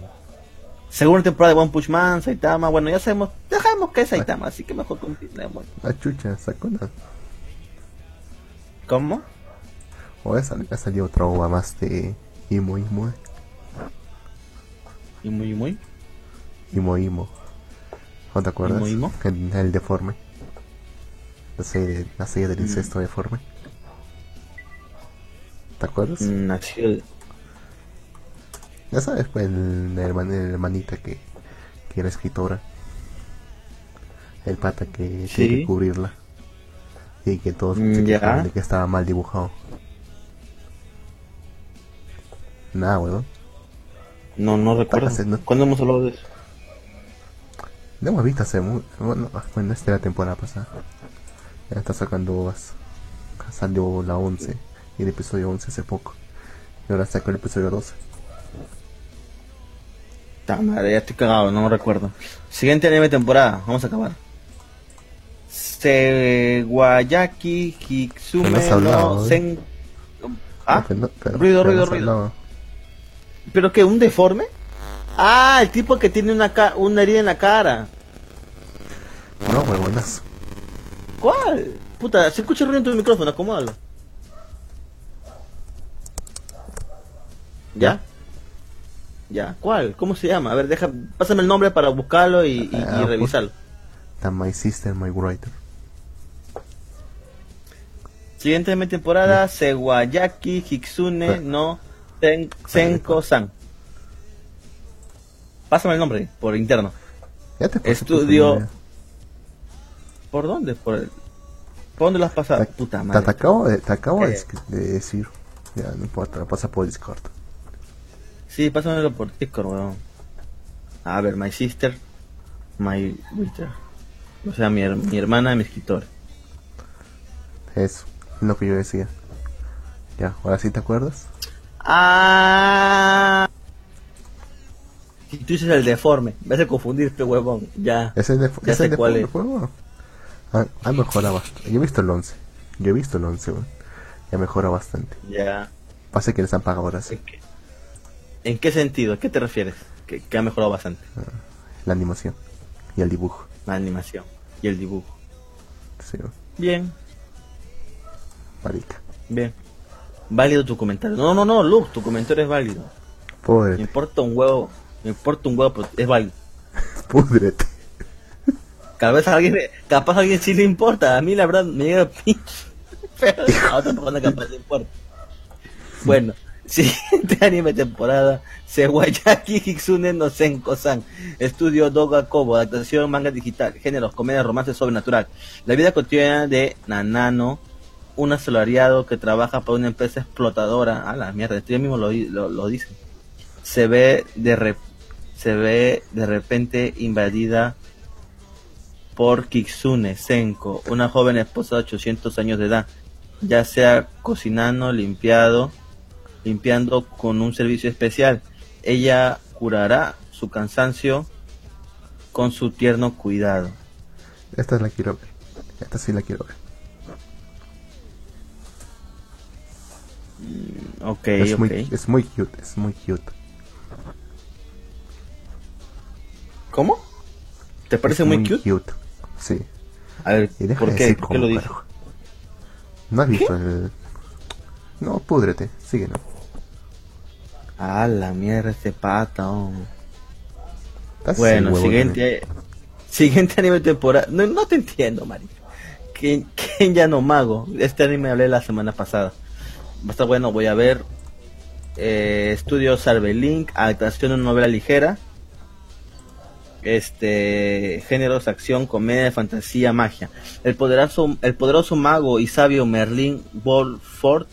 Segunda temporada de One Punch Man, Saitama, bueno, ya sabemos, dejamos que es Saitama, así que mejor continuemos. La chucha, Sakuna. ¿Cómo? O ha salido otra ova más de Imo. Imo. ¿No te acuerdas? Imo. El deforme. La serie del incesto deforme. ¿Te acuerdas? Ya sabes, pues, el hermanita que era escritora. El pata que tiene que cubrirla. Y que todos se quejaban de que estaba mal dibujado. Nada, weón. No recuerdo. ¿Cuándo hemos hablado de eso? Lo hemos visto hace mucho. Bueno, esta es la temporada pasada. Ya está sacando uvas. Salió la 11. Y el episodio 11 hace poco. y ahora sacó el episodio 12. Ta madre, ya estoy cagado, no me recuerdo. Siguiente anime de temporada, vamos a acabar. Sewayaki Kitsume no Sen... ¿Ah? Pero, ruido. ¿Pero qué? ¿Un deforme? Ah, el tipo que tiene una herida en la cara. No, huevonas. ¿Cuál? Puta, se escucha ruido en tu micrófono, acomódalo. ¿Ya? ¿Ya? ¿Cuál? ¿Cómo se llama? A ver, deja, pásame el nombre para buscarlo y revisarlo. My Sister, My Writer. Siguiente de temporada, ¿sí? Sewayaki Hitsune no Senko-san. Pásame el nombre por interno. Ya te pasé. Estudio. ¿Por dónde? ¿Por dónde lo has pasado? Puta madre. Te acabo de decir. Ya, no importa, lo pasa por Discord. Sí, pásamelo por Discord, weón. A ver, My Sister, My Writer. O sea, mi hermana, mi escritor. Eso, es lo que yo decía. Ya, ahora sí te acuerdas. Ah. Si tú dices el deforme, me hace confundirte, huevón. Ya. ¿Es el deforme, huevón? Ha mejorado bastante. Yo he visto el 11, weón. Ya mejora bastante. Ya. Pasa que les han pagado ahora sí. ¿En qué sentido? ¿A qué te refieres? Que ha mejorado bastante. La animación y el dibujo. Sí. Bien. Marica. Bien. Válido tu comentario. No, Luz, tu comentario es válido. Púdrete. Me importa un huevo, pero es válido. Púdrete. Capaz a alguien sí le importa. A mí la verdad me llega pinche. Pero a otra persona capaz le importa. Bueno. Siguiente anime temporada, Sewayaki Hitsune no Senko-san. Estudio Doga Kobo, adaptación, manga digital, géneros, comedia, romance, sobrenatural. La vida cotidiana de Nanano, un asalariado que trabaja para una empresa explotadora. A la mierda, esto ya mismo lo dice. Se ve de repente invadida por Kitsune Senko, una joven esposa de 800 años de edad. Ya sea cocinando, limpiando con un servicio especial. Ella curará su cansancio con su tierno cuidado. Esta sí la quiero ver. Ok. Es muy cute. ¿Cómo? ¿Te parece muy cute? Sí. A ver, y ¿por qué? ¿Por qué lo dices? ¿No has visto el...? No, púdrete, síguenos. A la mierda, este pata, hombre. Bueno, siguiente anime de temporada. No te entiendo, María. ¿Quién ya no mago? Este anime hablé la semana pasada. Basta, bueno, voy a ver. Estudio Sarvelink, adaptación de una novela ligera. Géneros, acción, comedia, fantasía, magia. El poderoso mago y sabio Merlín Bolfort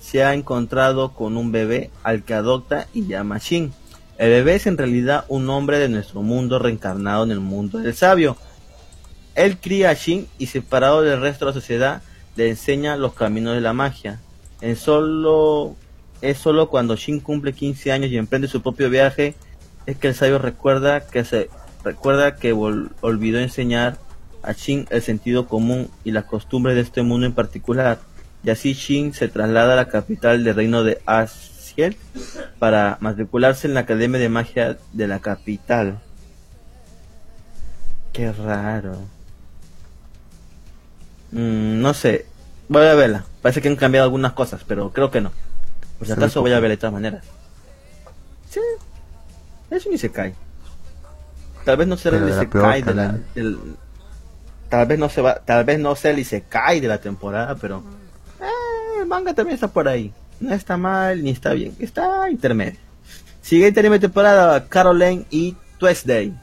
se ha encontrado con un bebé al que adopta y llama Shin. El bebé es en realidad un hombre de nuestro mundo reencarnado en el mundo del sabio. Él cría a Shin y, separado del resto de la sociedad, le enseña los caminos de la magia. Es solo cuando Shin cumple 15 años y emprende su propio viaje es que el sabio recuerda que olvidó enseñar a Shin el sentido común y las costumbres de este mundo en particular. Y así Shin se traslada a la capital del reino de Asiel para matricularse en la Academia de Magia de la capital. Qué raro. No sé. Voy a verla. Parece que han cambiado algunas cosas, pero creo que no. Por si acaso voy a verla de todas maneras. Sí. Es un isekai. Tal vez no será el isekai de la... Tal vez no sea el isekai de la temporada, pero... El manga también está por ahí. No está mal ni está bien. Está intermedio. Siguiente anime temporada, Caroline y Tuesday.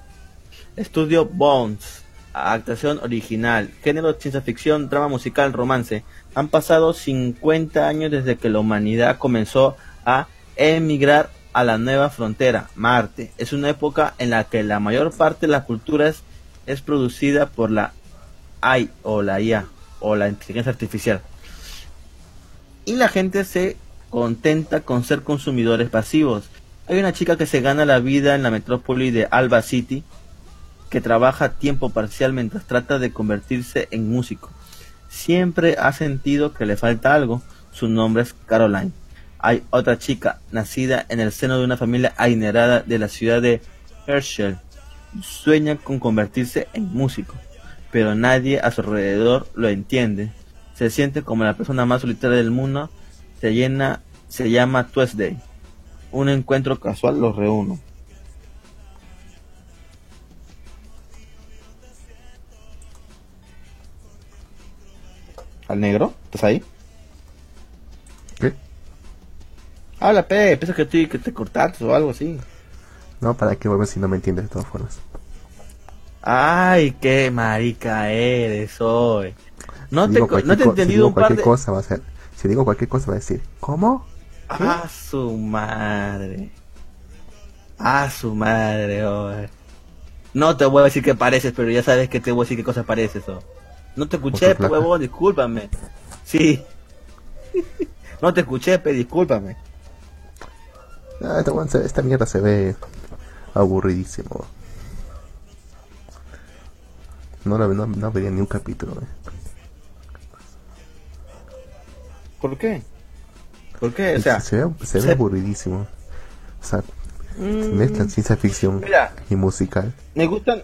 Estudio Bones. Adaptación original. Género ciencia ficción, drama musical, romance. Han pasado 50 años desde que la humanidad comenzó a emigrar a la nueva frontera, Marte. Es una época en la que la mayor parte de las culturas es producida por la AI o la IA o la inteligencia artificial. Y la gente se contenta con ser consumidores pasivos. Hay una chica que se gana la vida en la metrópoli de Alba City, que trabaja a tiempo parcial mientras trata de convertirse en músico. Siempre ha sentido que le falta algo. Su nombre es Caroline. Hay otra chica, nacida en el seno de una familia adinerada de la ciudad de Herschel. Sueña con convertirse en músico, pero nadie a su alrededor lo entiende. Se siente como la persona más solitaria del mundo. Se llama Tuesday. Un encuentro casual los reúne. ¿Al negro? ¿Estás ahí? ¿Qué? Habla, pe, pienso que que te cortaste o algo así. No, ¿para qué vuelves si no me entiendes de todas formas? Ay, qué marica eres hoy. No te he entendido un par de... cosa va a ser. Si digo cualquier cosa va a decir, ¿cómo? ¿Qué? ¡A su madre! ¡A su madre! Oh. No te voy a decir que pareces, pero ya sabes que te voy a decir qué cosas pareces. Oh. No te escuché, huevón, discúlpame. Sí. No te escuché, pero discúlpame. Ah, esta mierda se ve aburridísimo. No vería ni un capítulo. ¿Por qué? ¿Por qué? O sea, se ve aburridísimo. O sea, mezclan ciencia ficción, mira, y musical. Me gustan.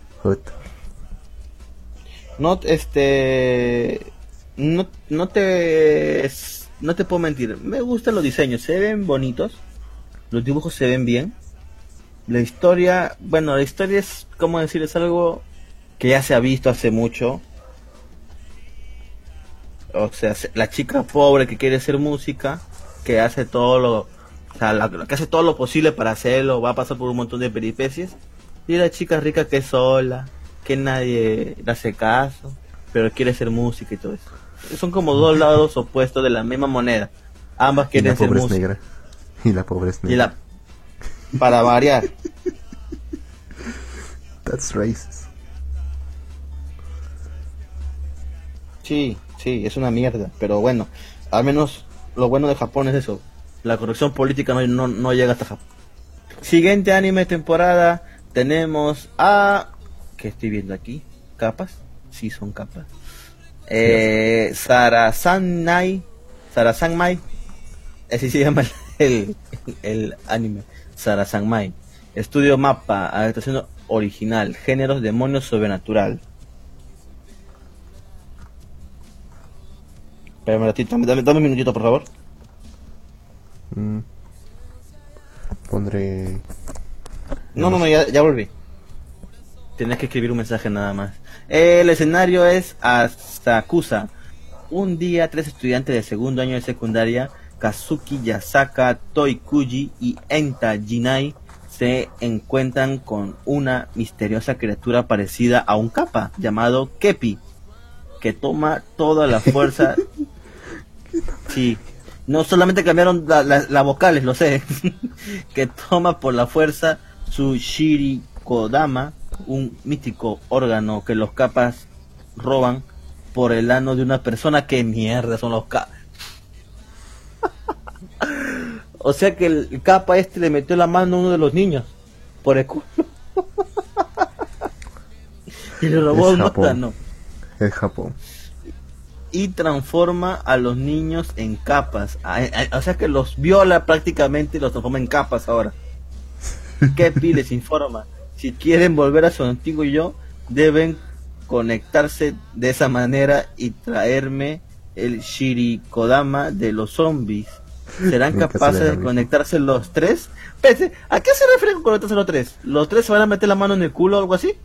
No te puedo mentir. Me gustan los diseños, se ven bonitos. Los dibujos se ven bien. La historia es, ¿cómo decir? Es algo que ya se ha visto hace mucho. O sea, la chica pobre que quiere hacer música, que hace todo lo, o sea, que hace todo lo posible para hacerlo, va a pasar por un montón de peripecias. Y la chica rica que es sola, que nadie le hace caso, pero quiere hacer música y todo eso. Son como dos lados opuestos de la misma moneda. Ambas quieren hacer música. Y la pobre es negra. Para variar. That's racist. Sí, es una mierda, pero bueno, al menos lo bueno de Japón es eso, la corrección política no llega hasta Japón. Siguiente anime temporada, tenemos a... ¿qué estoy viendo aquí? ¿Capas? Sí, son capas. Sarasanmai, así se llama el anime, Sarasanmai. Estudio Mapa, adaptación original, géneros demonios sobrenatural. Espérame un ratito, dame un minutito, por favor. Pondré... No, ya volví. Tienes que escribir un mensaje nada más. El escenario es Asakusa. Un día, 3 estudiantes de segundo año de secundaria, Kazuki, Yasaka, Toikuji y Enta Jinai, se encuentran con una misteriosa criatura parecida a un kappa, llamado Kepi, que toma toda la fuerza... Sí, no solamente cambiaron las vocales, lo sé. Que toma por la fuerza su Shirikodama, un mítico órgano que los kappas roban por el ano de una persona. ¡Qué mierda son los kappas! O sea que el kappa este le metió la mano a uno de los niños por el culo y le robó un órgano. Es Japón. Y transforma a los niños en capas. O sea que los viola prácticamente y los transforma en capas ahora. Kepi les informa. Si quieren volver a su antiguo yo, deben conectarse de esa manera y traerme el Shirikodama de los zombies. ¿Serán capaces de conectarse los tres? Pese, ¿a qué se refiere con conectarse los tres? ¿Los tres se van a meter la mano en el culo o algo así?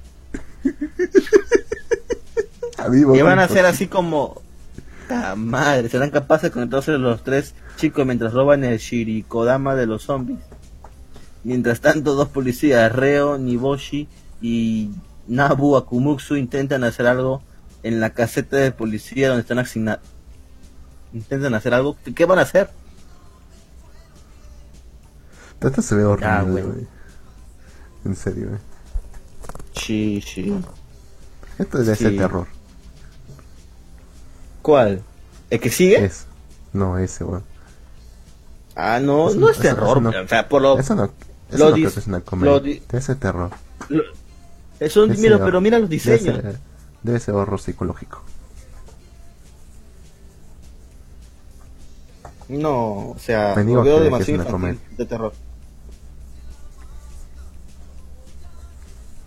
Y van a ser así como... ¡Ah, madre! ¿Serán capaces de conectarse los tres chicos mientras roban el Shirikodama de los zombies? Mientras tanto, dos policías, Reo Niboshi y Nabu Akumutsu, intentan hacer algo en la caseta de policía donde están asignados. ¿Intentan hacer algo? ¿Qué van a hacer? Esto se ve horrible, güey. En serio, güey. Sí. Esto debe ser terror. ¿Cuál? ¿El que sigue? No, ese, weón. Ah, no, eso, no es terror. No, o sea, por lo... Eso no, eso lo no creo que es una comedia. Ese terror. Eso, mira, pero mira los diseños. Debe ser horror psicológico. No, o sea, lo veo demasiado de terror.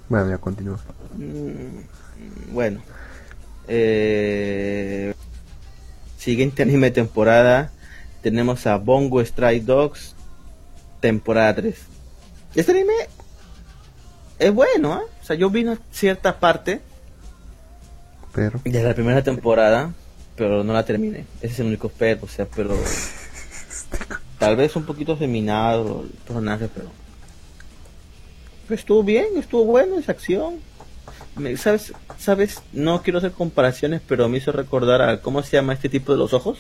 Bueno, ya continúa. Bueno, siguiente anime temporada. Tenemos a Bungo Stray Dogs temporada 3. Este anime es bueno, ¿eh? O sea, yo vi una cierta parte de la primera temporada, pero no la terminé. Ese es el único pero, o sea, pero tal vez un poquito feminado el personaje, pero estuvo bien, estuvo bueno esa acción. ¿Sabes? No quiero hacer comparaciones, pero me hizo recordar a cómo se llama este tipo de los ojos.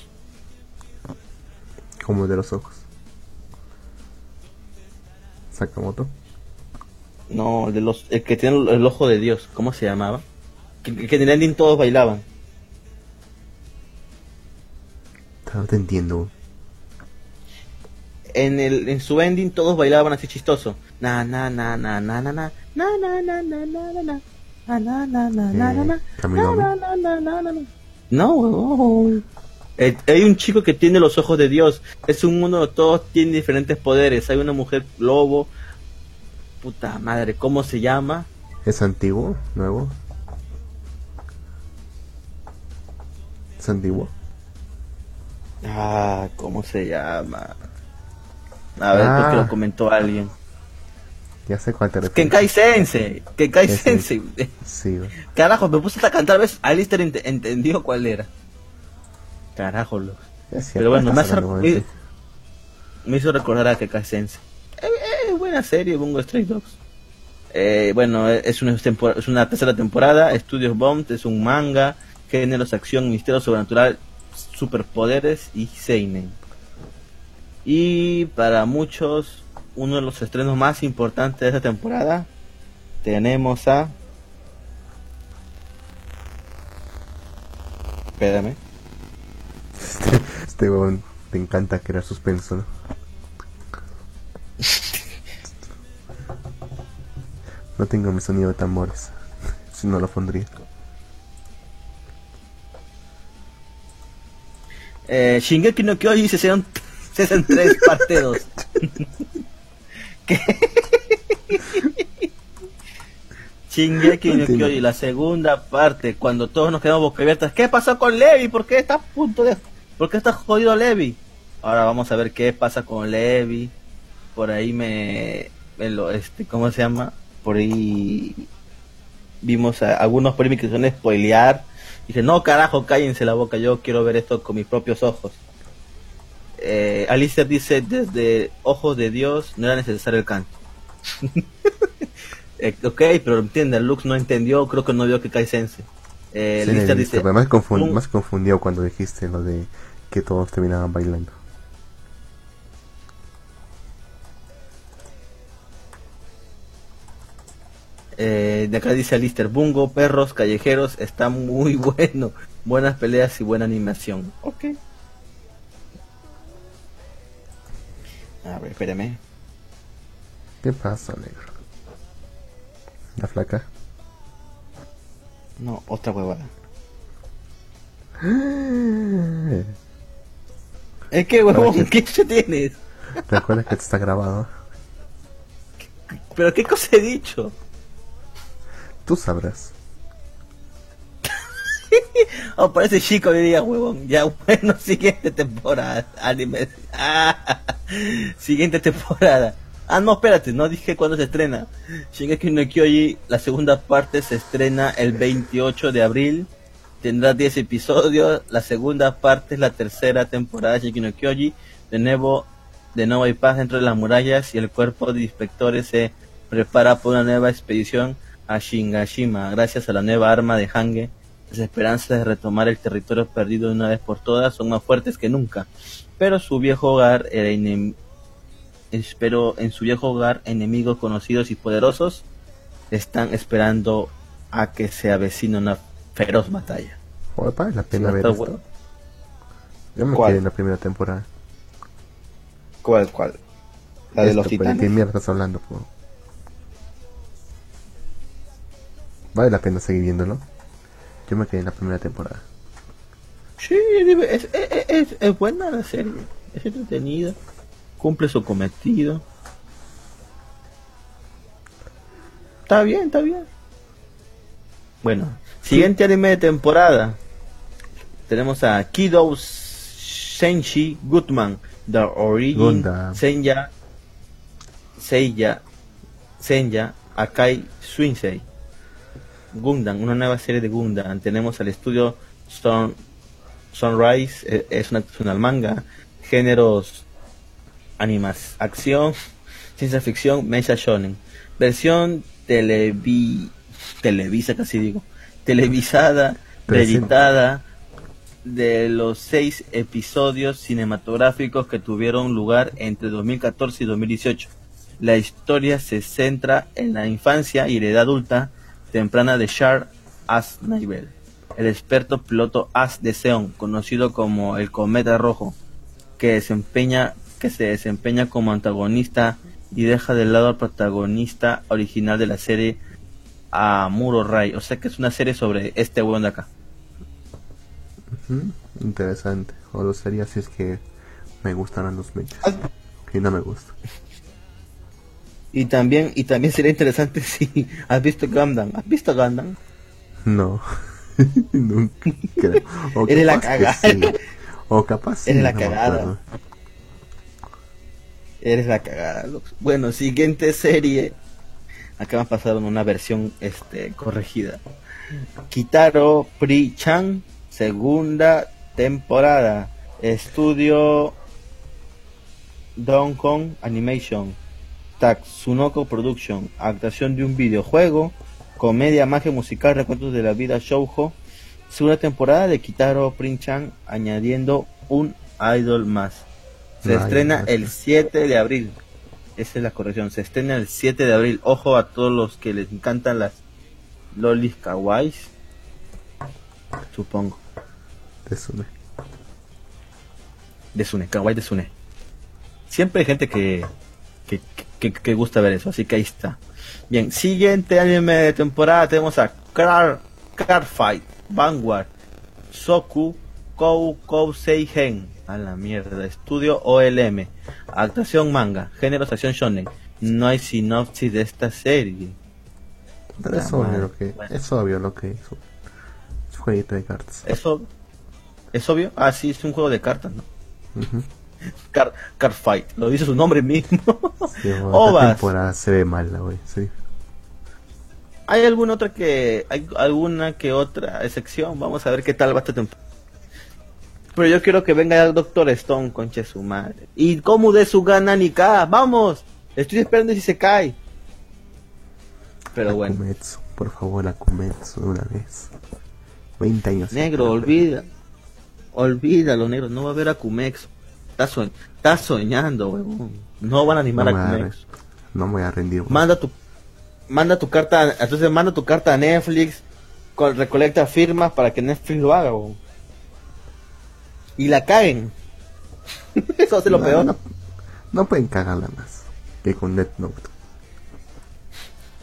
Como el de los ojos. ¿Sakamoto? No, el que tiene el ojo de Dios. ¿Cómo se llamaba? Que en el ending todos bailaban. No te entiendo. En su ending todos bailaban así chistoso. Na na na na na na na na na na na na na. Na na na na na na na na na. No, hay un chico que tiene los ojos de Dios. Es un mundo, todos tienen diferentes poderes. Hay una mujer lobo. Puta madre, ¿cómo se llama? ¿Es antiguo? ¿Nuevo? ¿Es antiguo? Ah, ¿cómo se llama? A ver, porque lo comentó alguien. Ya sé cuál te refieres. Kenkai Sensei. Sí. Carajo, me puse a cantar, ¿ves? Alistair entendió cuál era. Carajo, Luz. Pero bueno, me hizo recordar a Kenkai Sensei. Buena serie, Bungo Stray Dogs. Bueno, es una tercera temporada. Studios Bomb es un manga. Géneros, acción, misterio sobrenatural, superpoderes y seinen. Y para muchos, uno de los estrenos más importantes de esta temporada, tenemos a... Espérame. Este huevón, te encanta crear suspenso, ¿no? No tengo mi sonido de tambores, si no lo pondría. Shingeki no Kyojin Season 3 parte 2. ¿Qué? Shingeki no Kyojin, la segunda parte, cuando todos nos quedamos boquiabiertas. ¿Qué pasó con Levi? ¿Por qué está a punto de... ¿Por qué está jodido Levi? Ahora vamos a ver qué pasa con Levi. Por ahí ¿cómo se llama? Por ahí vimos a algunos por ahí que son spoilear. Dice, no carajo, cállense la boca, yo quiero ver esto con mis propios ojos. Alistair dice, desde ojos de Dios no era necesario el canto. Ok, pero entiende, Lux no entendió, creo que no vio que cae sense. Alistair dice... Pero más confundido cuando dijiste lo de que todos terminaban bailando. De acá dice Alistair, Bungo, perros callejeros, está muy bueno. Buenas peleas y buena animación. Ok. A ver, espérame. ¿Qué pasa, negro? ¿La flaca? No, otra huevada. ¿Es que huevón? ¿Qué hecho tienes? ¿Te acuerdas que te está grabado? ¿Pero qué cosa he dicho? Tú sabrás. Oh, parece chico, diría huevón. Ya, bueno, siguiente temporada. Anime. Siguiente temporada. Ah, no, espérate, no dije cuándo se estrena. Shingeki no Kyojin, la segunda parte se estrena el 28 de abril. Tendrá 10 episodios. La segunda parte es la tercera temporada de Shingeki no Kyojin. De nuevo hay paz dentro de las murallas y el cuerpo de inspectores se prepara para una nueva expedición a Shingashima, gracias a la nueva arma de Hange. Las esperanzas de retomar el territorio perdido de una vez por todas son más fuertes que nunca, pero en su viejo hogar enemigos conocidos y poderosos están esperando a que se avecine una feroz batalla. Opa, es la pena ver esto. Yo me quedé en la primera temporada. ¿Cuál? La de los titanes. ¿Qué mierda estás hablando, po? Vale la pena seguir viéndolo. Yo me quedé en la primera temporada. Sí, es buena la serie. Es entretenida. Cumple su cometido. Está bien. Bueno, siguiente anime de temporada. Tenemos a Kido Senshi Gutman, The Origin Seiya Akai Suinsei. Gundam, una nueva serie de Gundam. Tenemos al estudio Sunrise, es una manga, géneros animas, acción, ciencia ficción, mecha shonen. Versión televisada, reeditada de los 6 episodios cinematográficos que tuvieron lugar entre 2014 y 2018. La historia se centra en la infancia y la edad adulta temprana de Char Aznavour, el experto piloto As de Seon, conocido como el Cometa Rojo, que se desempeña como antagonista y deja de lado al protagonista original de la serie, Amuro Rai. O sea que es una serie sobre este huevón de acá. Interesante. O lo sería si es que me gustarán los mechas. Y no me gusta. Y también sería interesante si has visto Gundam. ¿Has visto Gundam? No. Nunca creo. Eres la cagada. Sí. O capaz sí. Eres la cagada. Bueno, siguiente serie. Acá me han pasado una versión corregida. Kitaro Pri-chan, segunda temporada. Estudio Donkon Animation, Tatsunoko Production. Adaptación de un videojuego, comedia, magia musical, recuentos de la vida shoujo. Segunda temporada de Kitaro Pri-chan, añadiendo un idol más. Se estrena el 7 de abril. Esa es la corrección. Se estrena el 7 de abril. Ojo a todos los que les encantan las lolis kawaiis. Supongo. Desune. Kawaii desune. Siempre hay gente que gusta ver eso. Así que ahí está. Bien. Siguiente anime de temporada. Tenemos a Cardfight Vanguard Soku Kousei Gen. A la mierda. Estudio OLM. Actuación manga. Géneros acción shonen. No hay sinopsis de esta serie. Pero es obvio lo que es. Es un jueguito de cartas. ¿Es obvio? Ah, sí, es un juego de cartas, ¿no? Uh-huh. Card Fight. Lo dice su nombre mismo. Sí, bueno, OVAs. La temporada se ve mala, güey. Sí. ¿Hay alguna que otra excepción? Vamos a ver qué tal va esta temporada. Pero yo quiero que venga el Dr. Stone, conche su madre. Y como de su gana ni ca. ¡Vamos! Estoy esperando si se cae. Pero bueno. Akumetsu, por favor, Akumetsu de una vez. 20 años. Negro, olvídalo, negro. No va a haber Akumetsu. Estás soñando, huevón. No van a animar a Akumetsu. No me voy a rendir. Wey. Manda tu carta a Netflix. Recolecta firmas para que Netflix lo haga, huevón. Y la caguen. Eso hace lo peor. No pueden cagarla más que con Death Note.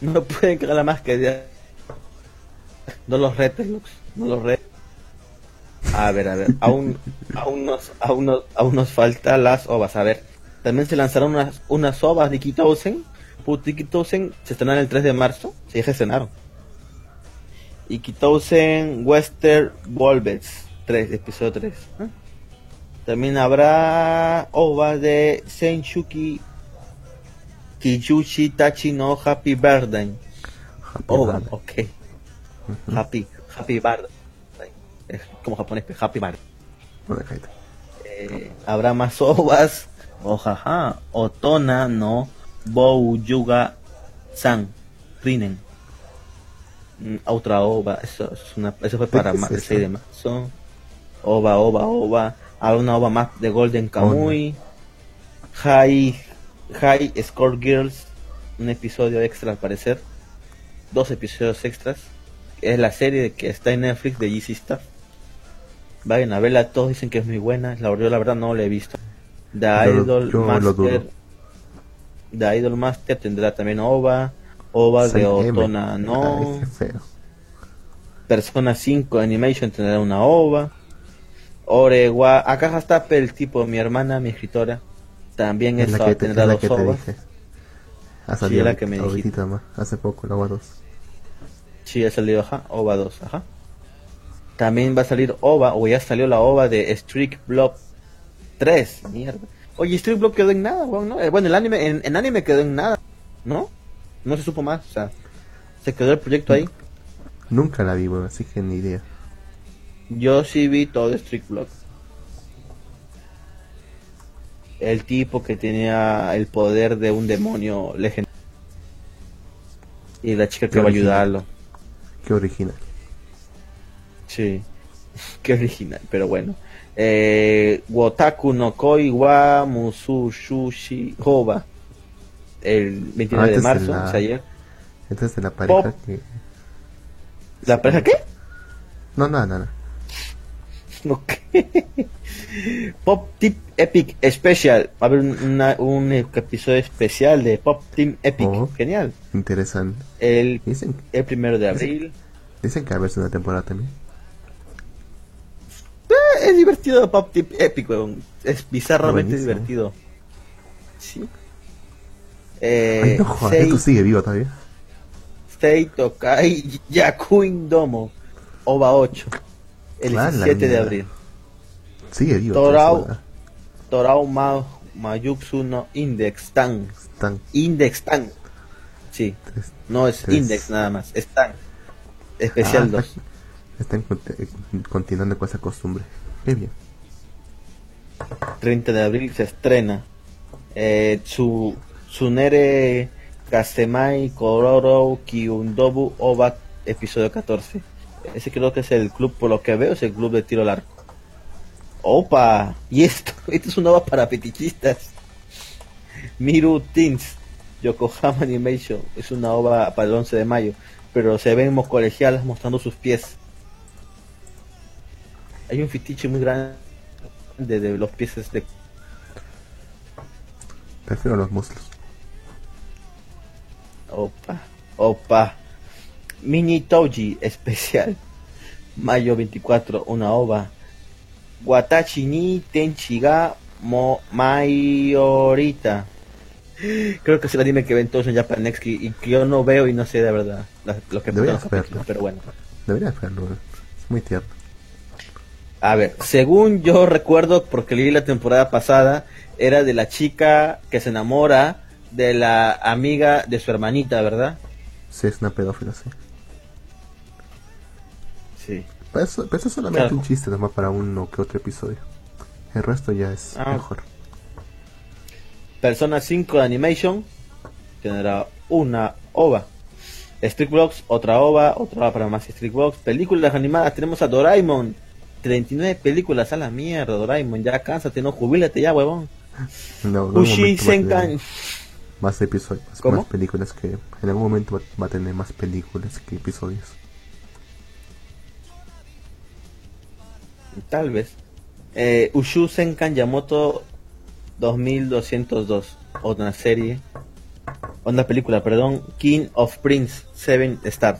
No pueden cagarla más que ya. No los retes. A ver. Aún nos faltan las ovas. A ver. También se lanzaron unas ovas de Kitousen. Kitousen se estrenaron el 3 de marzo. Se estrenaron. Y Kitousen Western Volvets 3, episodio 3. ¿Eh? También habrá OVA de Senshuki Kiyushi Tachi no Happy Birthday. OVA, ok. Uh-huh. Happy Birthday. Es como japonés, Happy Birthday. Okay. Habrá más OVAs. Ojaja. Otona no Bouyuga San Rinen. Otra OVA. Eso fue para más de 6 de marzo. OVA. Alguna OVA más de Golden Kamuy. High Score Girls, un episodio extra al parecer. 2 episodios extras. Es la serie que está en Netflix de GC Star. Vayan a verla, todos dicen que es muy buena. La verdad no la he visto. The Idolmaster tendrá también OVA de Otona no. Ay, qué feo. Persona 5 Animation tendrá una OVA. Orewa, acá está el tipo, mi hermana, mi escritora, también es la que tendrá dos OVAs. Ha salido sí, la que me dijiste más, hace poco, la OVA 2. Sí, ha salido, ajá, OVA 2, ajá. También va a salir OVA, o ya salió la OVA de Street Block 3, mierda. Oye, Street Block quedó en nada, weón, ¿no? Bueno, el anime, en anime quedó en nada, ¿no? No se supo más, o sea, se quedó el proyecto ahí. Nunca la vi, weón, así que ni idea. Yo sí vi todo Street Block. El tipo que tenía el poder de un demonio legendario. Y la chica que va a ayudarlo. Qué original. Sí, qué original, pero bueno. Wotaku no Koi wa Musushushi Hoba. El 29 de marzo, o sea, ayer. Entonces la pareja Pop. Que... ¿La pareja qué? No. Okay. Pop Team Epic Special. Va a haber un episodio especial de Pop Team Epic. Oh, genial. Interesante. El 1 de abril. Dicen que va a haber una temporada también. Es divertido Pop Team Epic, weón. Es bizarramente divertido. Sí. Ay, no joder, tú sigue vivo todavía. Seitokai Yakuin Domo. OVA 8. El 17 de abril. Sigue vivo. Torao Mayutsu no Index Tan. Index Tan. Sí. No es Index nada más. Es Tan. Especial 2. Están continuando con esa costumbre. Qué bien. 30 de abril se estrena. Tsunere Kasemai Kororo Kiundobu OVA episodio 14. Ese creo que es el club, por lo que veo, es el club de tiro al arco. ¡Opa! Y esto es una OVA para fetichistas. Miru Teens Yokohama Animation. Es una OVA para el 11 de mayo. Pero se ven colegialas mostrando sus pies. Hay un fetiche muy grande de los pies. Prefiero los muslos. Opa. Mini Touji especial. Mayo 24, una OVA. Watashi ni Tenchi ga Maiorita. Creo que es el anime que ven todos en Japan Next y que yo no veo y no sé de verdad. Los que deberías verlo. Pero bueno. Deberías verlo. Es muy tierno. A ver, según yo recuerdo, porque leí la temporada pasada, era de la chica que se enamora de la amiga de su hermanita, ¿verdad? Sí, es una pedófila, sí. Sí. Pero eso es solamente claro. Un chiste, nomás para uno que otro episodio. El resto ya es mejor. Persona 5 Animation tendrá una OVA. Street Blocks, otra OVA para más Street Blocks. Películas animadas, tenemos a Doraemon. 39 películas a la mierda, Doraemon. Ya cánsate, no, jubílate ya, huevón. No, Ushi Senkan. Más episodios, más películas que... En algún momento va a tener más películas que episodios. Tal vez. Ushu Senkan Yamoto 2202. Otra serie. Otra película, perdón. King of Prince 7 Star.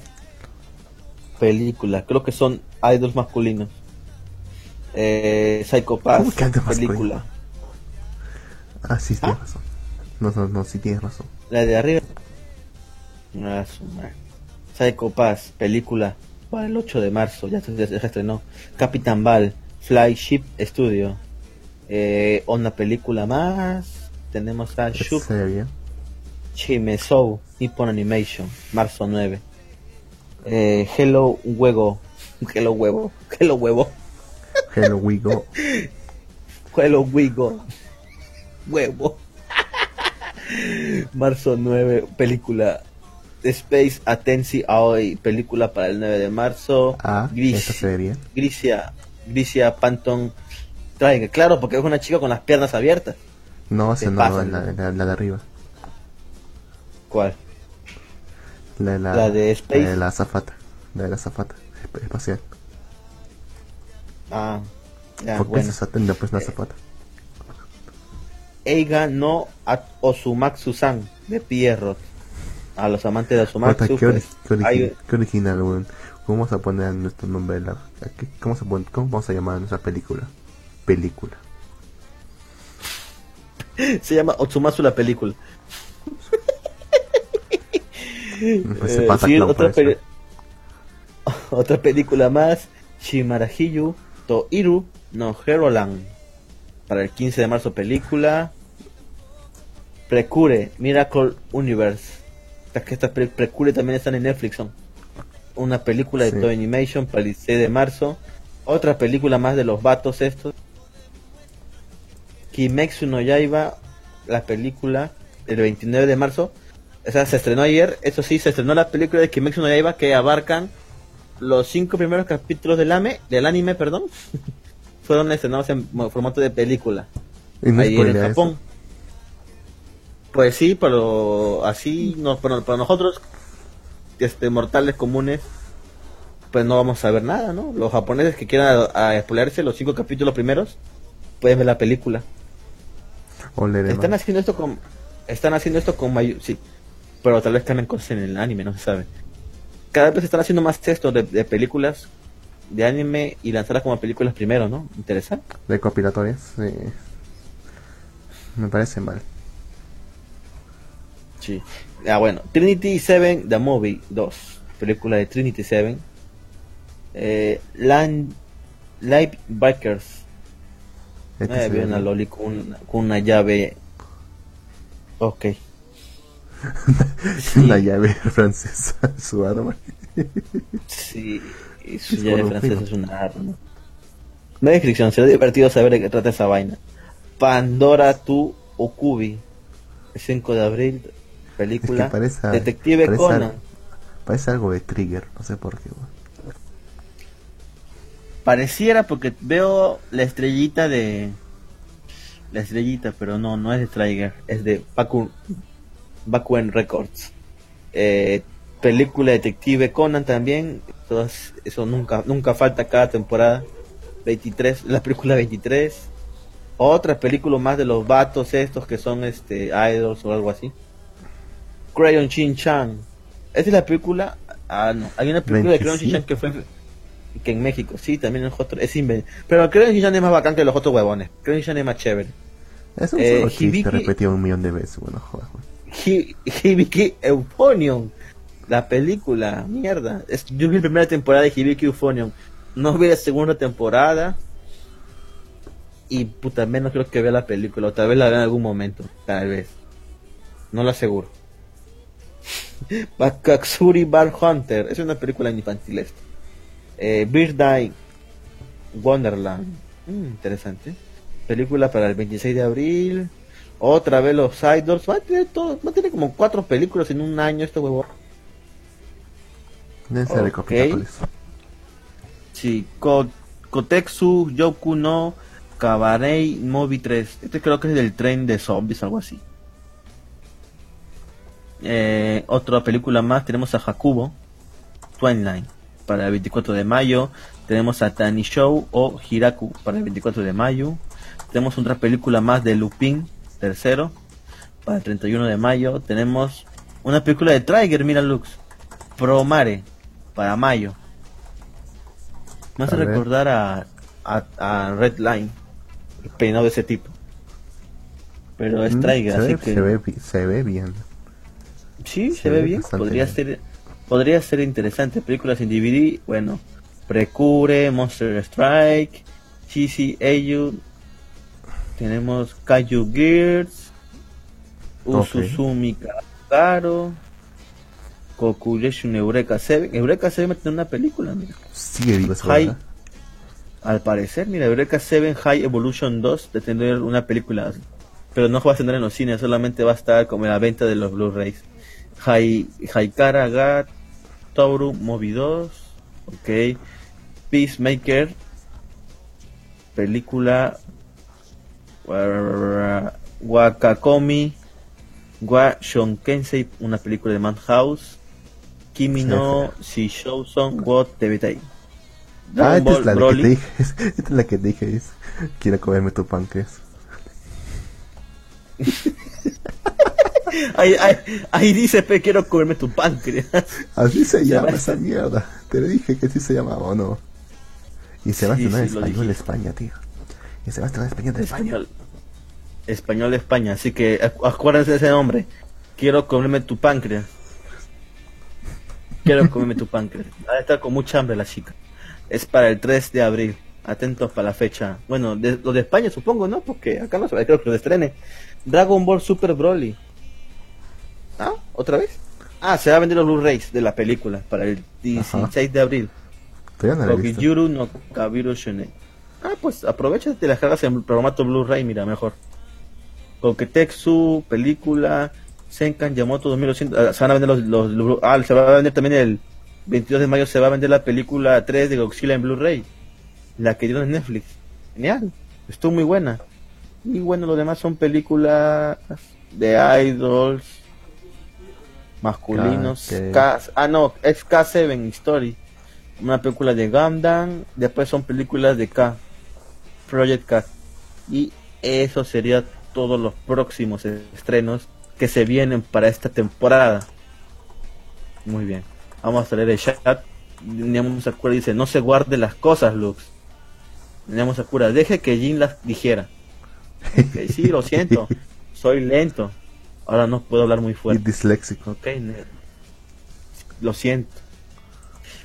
Película. Creo que son idols masculinos. Psycho Pass. Película. Ah, sí, tienes razón. No, sí tienes razón. La de arriba. Ah, su madre. Psycho Pass, película. Para el 8 de marzo, ya se estrenó. Capitán Ball, Flagship Studio. Una película más. Tenemos a Shub Chimezou, Nippon Animation, marzo 9. Hello Wigo. Marzo 9, película Space Atensi Aoi, película para el 9 de marzo. Grisia Panton Traiga, claro, porque es una chica con las piernas abiertas. No, esa no, la de arriba. ¿Cuál? La de Space. La de la azafata espacial. Ah, ya, porque bueno. Esa es atenta, pues, la azafata. Eiga no Osumatsu-san de Pierrot. A los amantes de Osumatsu. Qué original, weón. ¿Cómo vamos a poner nuestro nombre? ¿Cómo vamos a llamar a nuestra película? Película. Se llama Otsumatsu la película. Pues sí, otra película más. Shimarahiyu Toiru no Heroland. Para el 15 de marzo película. Precure Miracle Universe. Estas Precure también están en Netflix, son. Una película de Toy Animation para el 6 de marzo. Otra película más de los vatos estos. Kimetsu no Yaiba, la película, el 29 de marzo. O sea, se estrenó ayer. Eso sí, se estrenó la película de Kimetsu no Yaiba que abarcan los 5 primeros capítulos del anime, perdón. Fueron estrenados en formato de película. ¿Y no ayer en Japón? Eso. Pues sí, pero así, para nosotros, mortales comunes, pues no vamos a ver nada, ¿no? Los japoneses que quieran spoilearse los 5 capítulos primeros, pueden ver la película. Están haciendo esto con sí, pero tal vez cambien cosas en el anime, no se sabe. Cada vez están haciendo más textos de películas de anime y lanzarlas como películas primero, ¿no? Interesante. De compilatorias, sí. Me parece mal. Sí. Ah, bueno. Trinity 7 The Movie 2. Película de Trinity 7. Light Bikers. Había una loli con una llave. Ok. Una llave francesa. Su arma. Sí. Su llave francesa es una arma. No hay descripción. Será divertido saber de qué trata esa vaina. Pandora to Okubi. El 5 de abril. Película. Es que parece, Detective Conan. Parece algo de Trigger. No sé por qué. Pareciera porque veo la estrellita, pero no es de Trigger, es de Bakuen Records. Película Detective Conan también, todas, eso nunca falta cada temporada. 23, la película 23. Otra película más de los vatos estos que son idols o algo así. Crayon Shin-chan. Esta es la película, hay una película 27. De Crayon Shin-chan que fue que en México, sí, también en Joto, es invento. Pero creo que Shin-chan es más bacán que los otros huevones. Creo que Shin-chan es más chévere. Es un solo chiste repetido 1,000,000 de veces, bueno, joder. Hibiki Euphonium. La película, mierda. Yo vi la primera temporada de Hibiki Euphonium. No vi la segunda temporada. Y puta, menos creo que vea la película. O tal vez la vea en algún momento. Tal vez. No lo aseguro. Bakatsuri Bar Hunter. Es una película infantil esta. Birthday Wonderland, interesante. Película para el 26 de abril. Otra vez los idols. Va a tener como 4 películas en un año este huevo. Sí, Kotetsu Yoku no Kabarei Movie 3. Este creo que es del tren de zombies, algo así. Otra película más. Tenemos a Hakubo Twinline para el 24 de mayo, tenemos a Tani Show o Hiraku para el 24 de mayo, tenemos otra película más de Lupin III para el 31 de mayo, tenemos una película de Trigger, mira Lux, Promare para mayo, me hace recordar a Red Line, el peinado de ese tipo, pero es Trigger, así que... Se ve bien. Sí, se ve bien, podría bien. Podría ser interesante. Películas en DVD, bueno, Precure, Monster Strike, Cheesy Ayu, tenemos Kaiju Gears, Usuzumi Karo, Kokureshun Eureka 7. Eureka 7 va a tener una película, mira. Sigue viva esa hora. Al parecer, mira, Eureka 7 High Evolution 2 va a tener una película, pero no va a tener en los cines, solamente va a estar como en la venta de los Blu-rays. Haikara Gat Toru Movie 2, ok. Peacemaker, película Wakakomi Wa Shonkensei, una película de Madhouse. Kimi no Shishouson Wo Tebetai. Esta es la que te dije, quiero comerme tu páncreas. Ahí dice, quiero comerme tu páncreas. Así se llama esa mierda. Te dije que así se llamaba, ¿o no? Y se va a estrenar español España, tío. Y se va a estrenar español de España. Español de España, así que acuérdense de ese nombre. Quiero comerme tu páncreas. Quiero comerme tu páncreas. Ahora está con mucha hambre la chica. Es para el 3 de abril. Atentos para la fecha. Bueno, lo de España supongo, ¿no? Porque acá no se va a, creo que lo estrene. Dragon Ball Super Broly. ¿Ah? ¿Otra vez? Ah, se va a vender los Blu-rays de la película para el 16 de abril. Tokiyuru no Kabiru Shonen. Ah, pues aprovecha y te las cargas en formato Blu-ray, mira, mejor. Koketexu, película, Senkan Yamoto 2200. Se van a vender los se va a vender también el 22 de mayo, se va a vender la película 3 de Godzilla en Blu-ray. La que dieron en Netflix. Genial, estuvo muy buena. Y bueno, los demás son películas de idols masculinos. Es K7 Story, una película de Gundam. Después son películas de K Project K. Y eso sería todos los próximos estrenos que se vienen para esta temporada. Muy bien, vamos a leer el chat. Nemo Sakura dice: no se guarde las cosas, Lux. Nemo Sakura, deje que Jin las dijera. Okay, sí, lo siento, soy lento. Ahora no puedo hablar muy fuerte. Y disléxico. Okay, lo siento.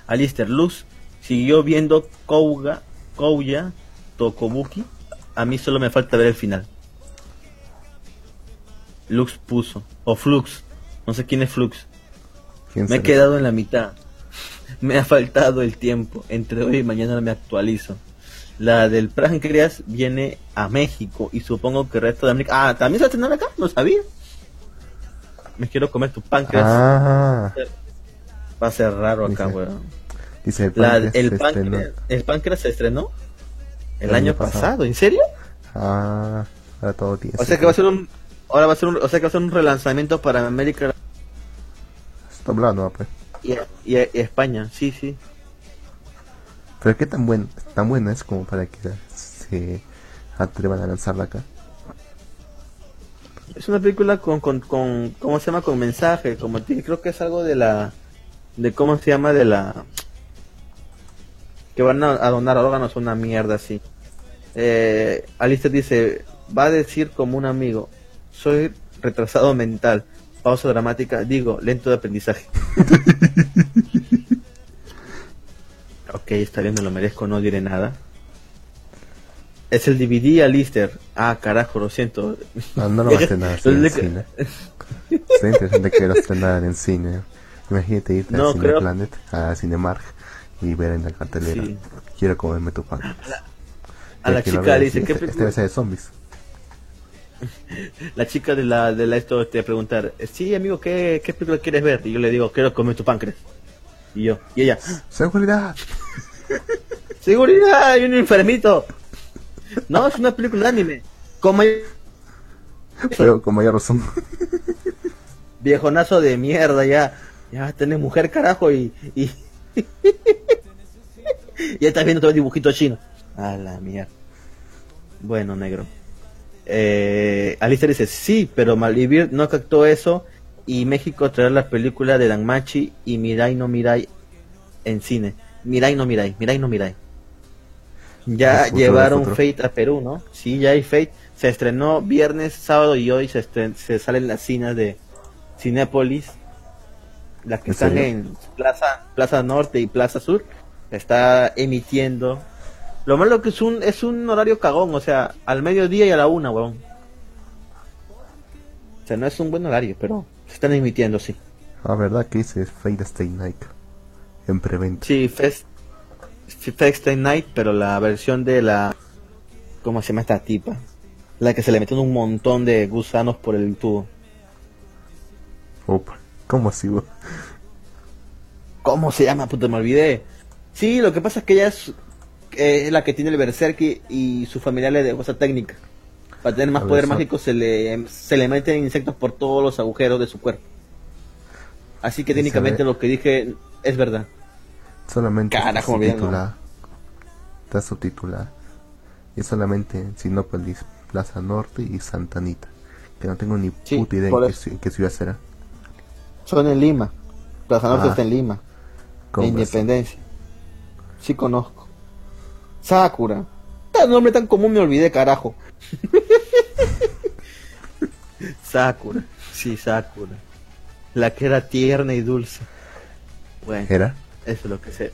Alistair, Luz siguió viendo Kouya Tokobuki. A mí solo me falta ver el final. Lux puso. O Flux. No sé quién es Flux. Me he quedado en la mitad. Me ha faltado el tiempo. Entre hoy y mañana me actualizo. La del páncreas viene a México. Y supongo que el resto de América. Ah, ¿también se va a estrenar acá? No sabía. Me quiero comer tu páncreas. Ah. Va a ser raro acá, weón. Dice, el páncreas se estrenó el año pasado. ¿En serio? Ah, ahora todo tiene. O sea que va a ser un relanzamiento para América. Está hablando, pues. Y España, sí. Pero qué tan buena es como para que se atrevan a lanzarla acá. Es una película con ¿cómo se llama? Con mensaje, como creo que es algo de la que van a donar órganos, una mierda así. Alistair dice, va a decir como un amigo, soy retrasado mental, pausa dramática, digo, lento de aprendizaje. Ok, está bien, me lo merezco, no diré nada. Es el DVD, Alistair. Ah, carajo, lo siento. No lo va a estrenar en cine. Sería interesante que lo estrenaran en cine. Imagínate irte a Cineplanet, a Cinemark, y ver en la cartelera. Sí. Quiero comerme tu pan. A la chica le dice, ¿qué película? Esta vez de zombies. La chica de la esto te va a preguntar, sí, amigo, ¿qué película quieres ver? Y yo le digo, quiero comer tu páncreas. Y ella, ¡seguridad! ¡Seguridad! ¡Hay un enfermito! No, es una película de anime. Pero con mayor razón. Viejonazo de mierda, ya tenés mujer, carajo, y ya estás viendo todo el dibujito chino. A la mierda. Bueno, negro. Alistair dice, sí, pero Malivir no captó eso y México traerá la película de Danmachi y Mirai no Mirai en cine. Mirai no Mirai. Ya llevaron Fate a Perú, ¿no? Sí, ya hay Fate. Se estrenó viernes, sábado y hoy se salen las cinas de Cinépolis. Las que están en Plaza Norte y Plaza Sur. Está emitiendo. Lo malo que es un horario cagón, o sea, al mediodía y a la una, weón. O sea, no es un buen horario, pero se están emitiendo, sí. Ah, verdad que dice Fate Stay Night en preventa. Sí, Fate Stay Night, pero la versión de la... ¿Cómo se llama esta tipa? La que se le metió un montón de gusanos por el tubo. Opa, ¿cómo así, weón? ¿Cómo se llama? Puta, me olvidé. Sí, lo que pasa es que ella es la que tiene el berserk y su familia le dejó esa técnica. Para tener más poder mágico se le meten insectos por todos los agujeros de su cuerpo. Así que técnicamente lo que dije es verdad. Solamente carajo, está subtitulada. Y solamente en Sinópolis, Plaza Norte y Santa Anita. que no tengo ni puta idea en qué ciudad será. Son en Lima. Plaza Norte está en Lima. De Independencia. Sí conozco. Sakura. Tan nombre tan común, me olvidé, carajo. Sakura. Sí, Sakura. La que era tierna y dulce. Bueno, ¿era? Eso es lo que sé.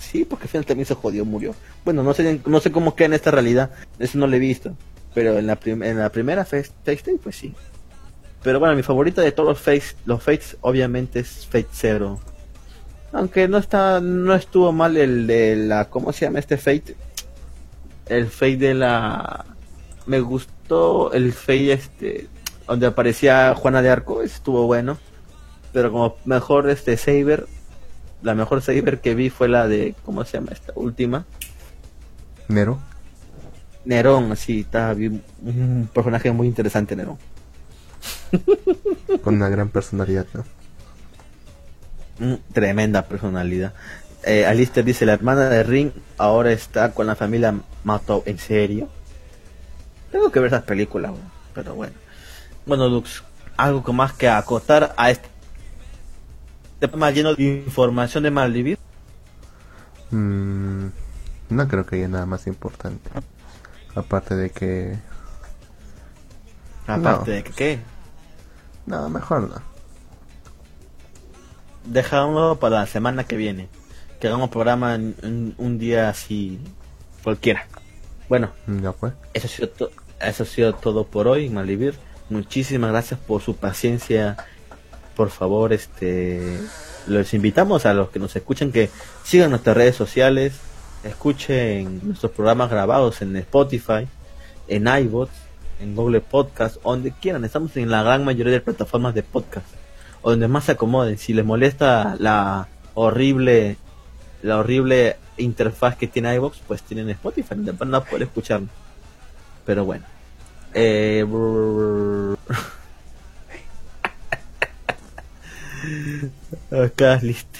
Sí, porque al final también se jodió, murió. Bueno, no sé cómo queda en esta realidad. Eso no lo he visto. Pero en la primera Fate, pues sí. Pero bueno, mi favorita de todos los Fates obviamente es Fate Zero. Aunque no estuvo mal el de la... ¿Cómo se llama este Fate? El Fate de la... Me gustó el Fate donde aparecía Juana de Arco, estuvo bueno. Pero como mejor Saber... La mejor Saber que vi fue la de... ¿Cómo se llama esta última? Nero. Nerón, sí, está bien, un personaje muy interesante, Nerón. Con una gran personalidad, ¿no? Tremenda personalidad. Alistair dice, la hermana de Ring ahora está con la familia Mato. ¿En serio? Tengo que ver esas películas, pero bueno. Bueno, Lux, algo más que acotar a este tema lleno de información de Maldivir. No creo que haya nada más importante. Aparte de que, ¿qué? No, mejor no. Dejámoslo para la semana que viene. Que hagamos programa en un día así cualquiera. Bueno, ya fue. Eso ha sido todo por hoy, Malivir. Muchísimas gracias por su paciencia. Por favor, los invitamos a los que nos escuchan que sigan nuestras redes sociales. Escuchen nuestros programas grabados en Spotify, en iVoox, en Google Podcast, donde quieran. Estamos en la gran mayoría de plataformas de podcast, o donde más se acomoden. Si les molesta la horrible interfaz que tiene iVoox, pues tienen Spotify, donde van a poder escucharnos. Pero bueno, acá listo.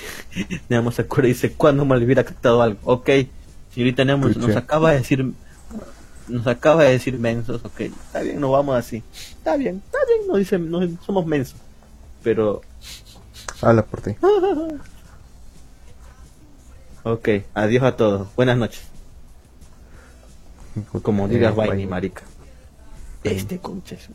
Tenemos a Cura y dice, ¿cuándo Malvivir ha captado algo? Ok, señorita, nos acaba de decir mensos. Ok, está bien, nos vamos así. Está bien, nos dicen, no somos mensos. Pero habla por ti. Ok, adiós a todos. Buenas noches. Como digas, bye, ni marica. Conches.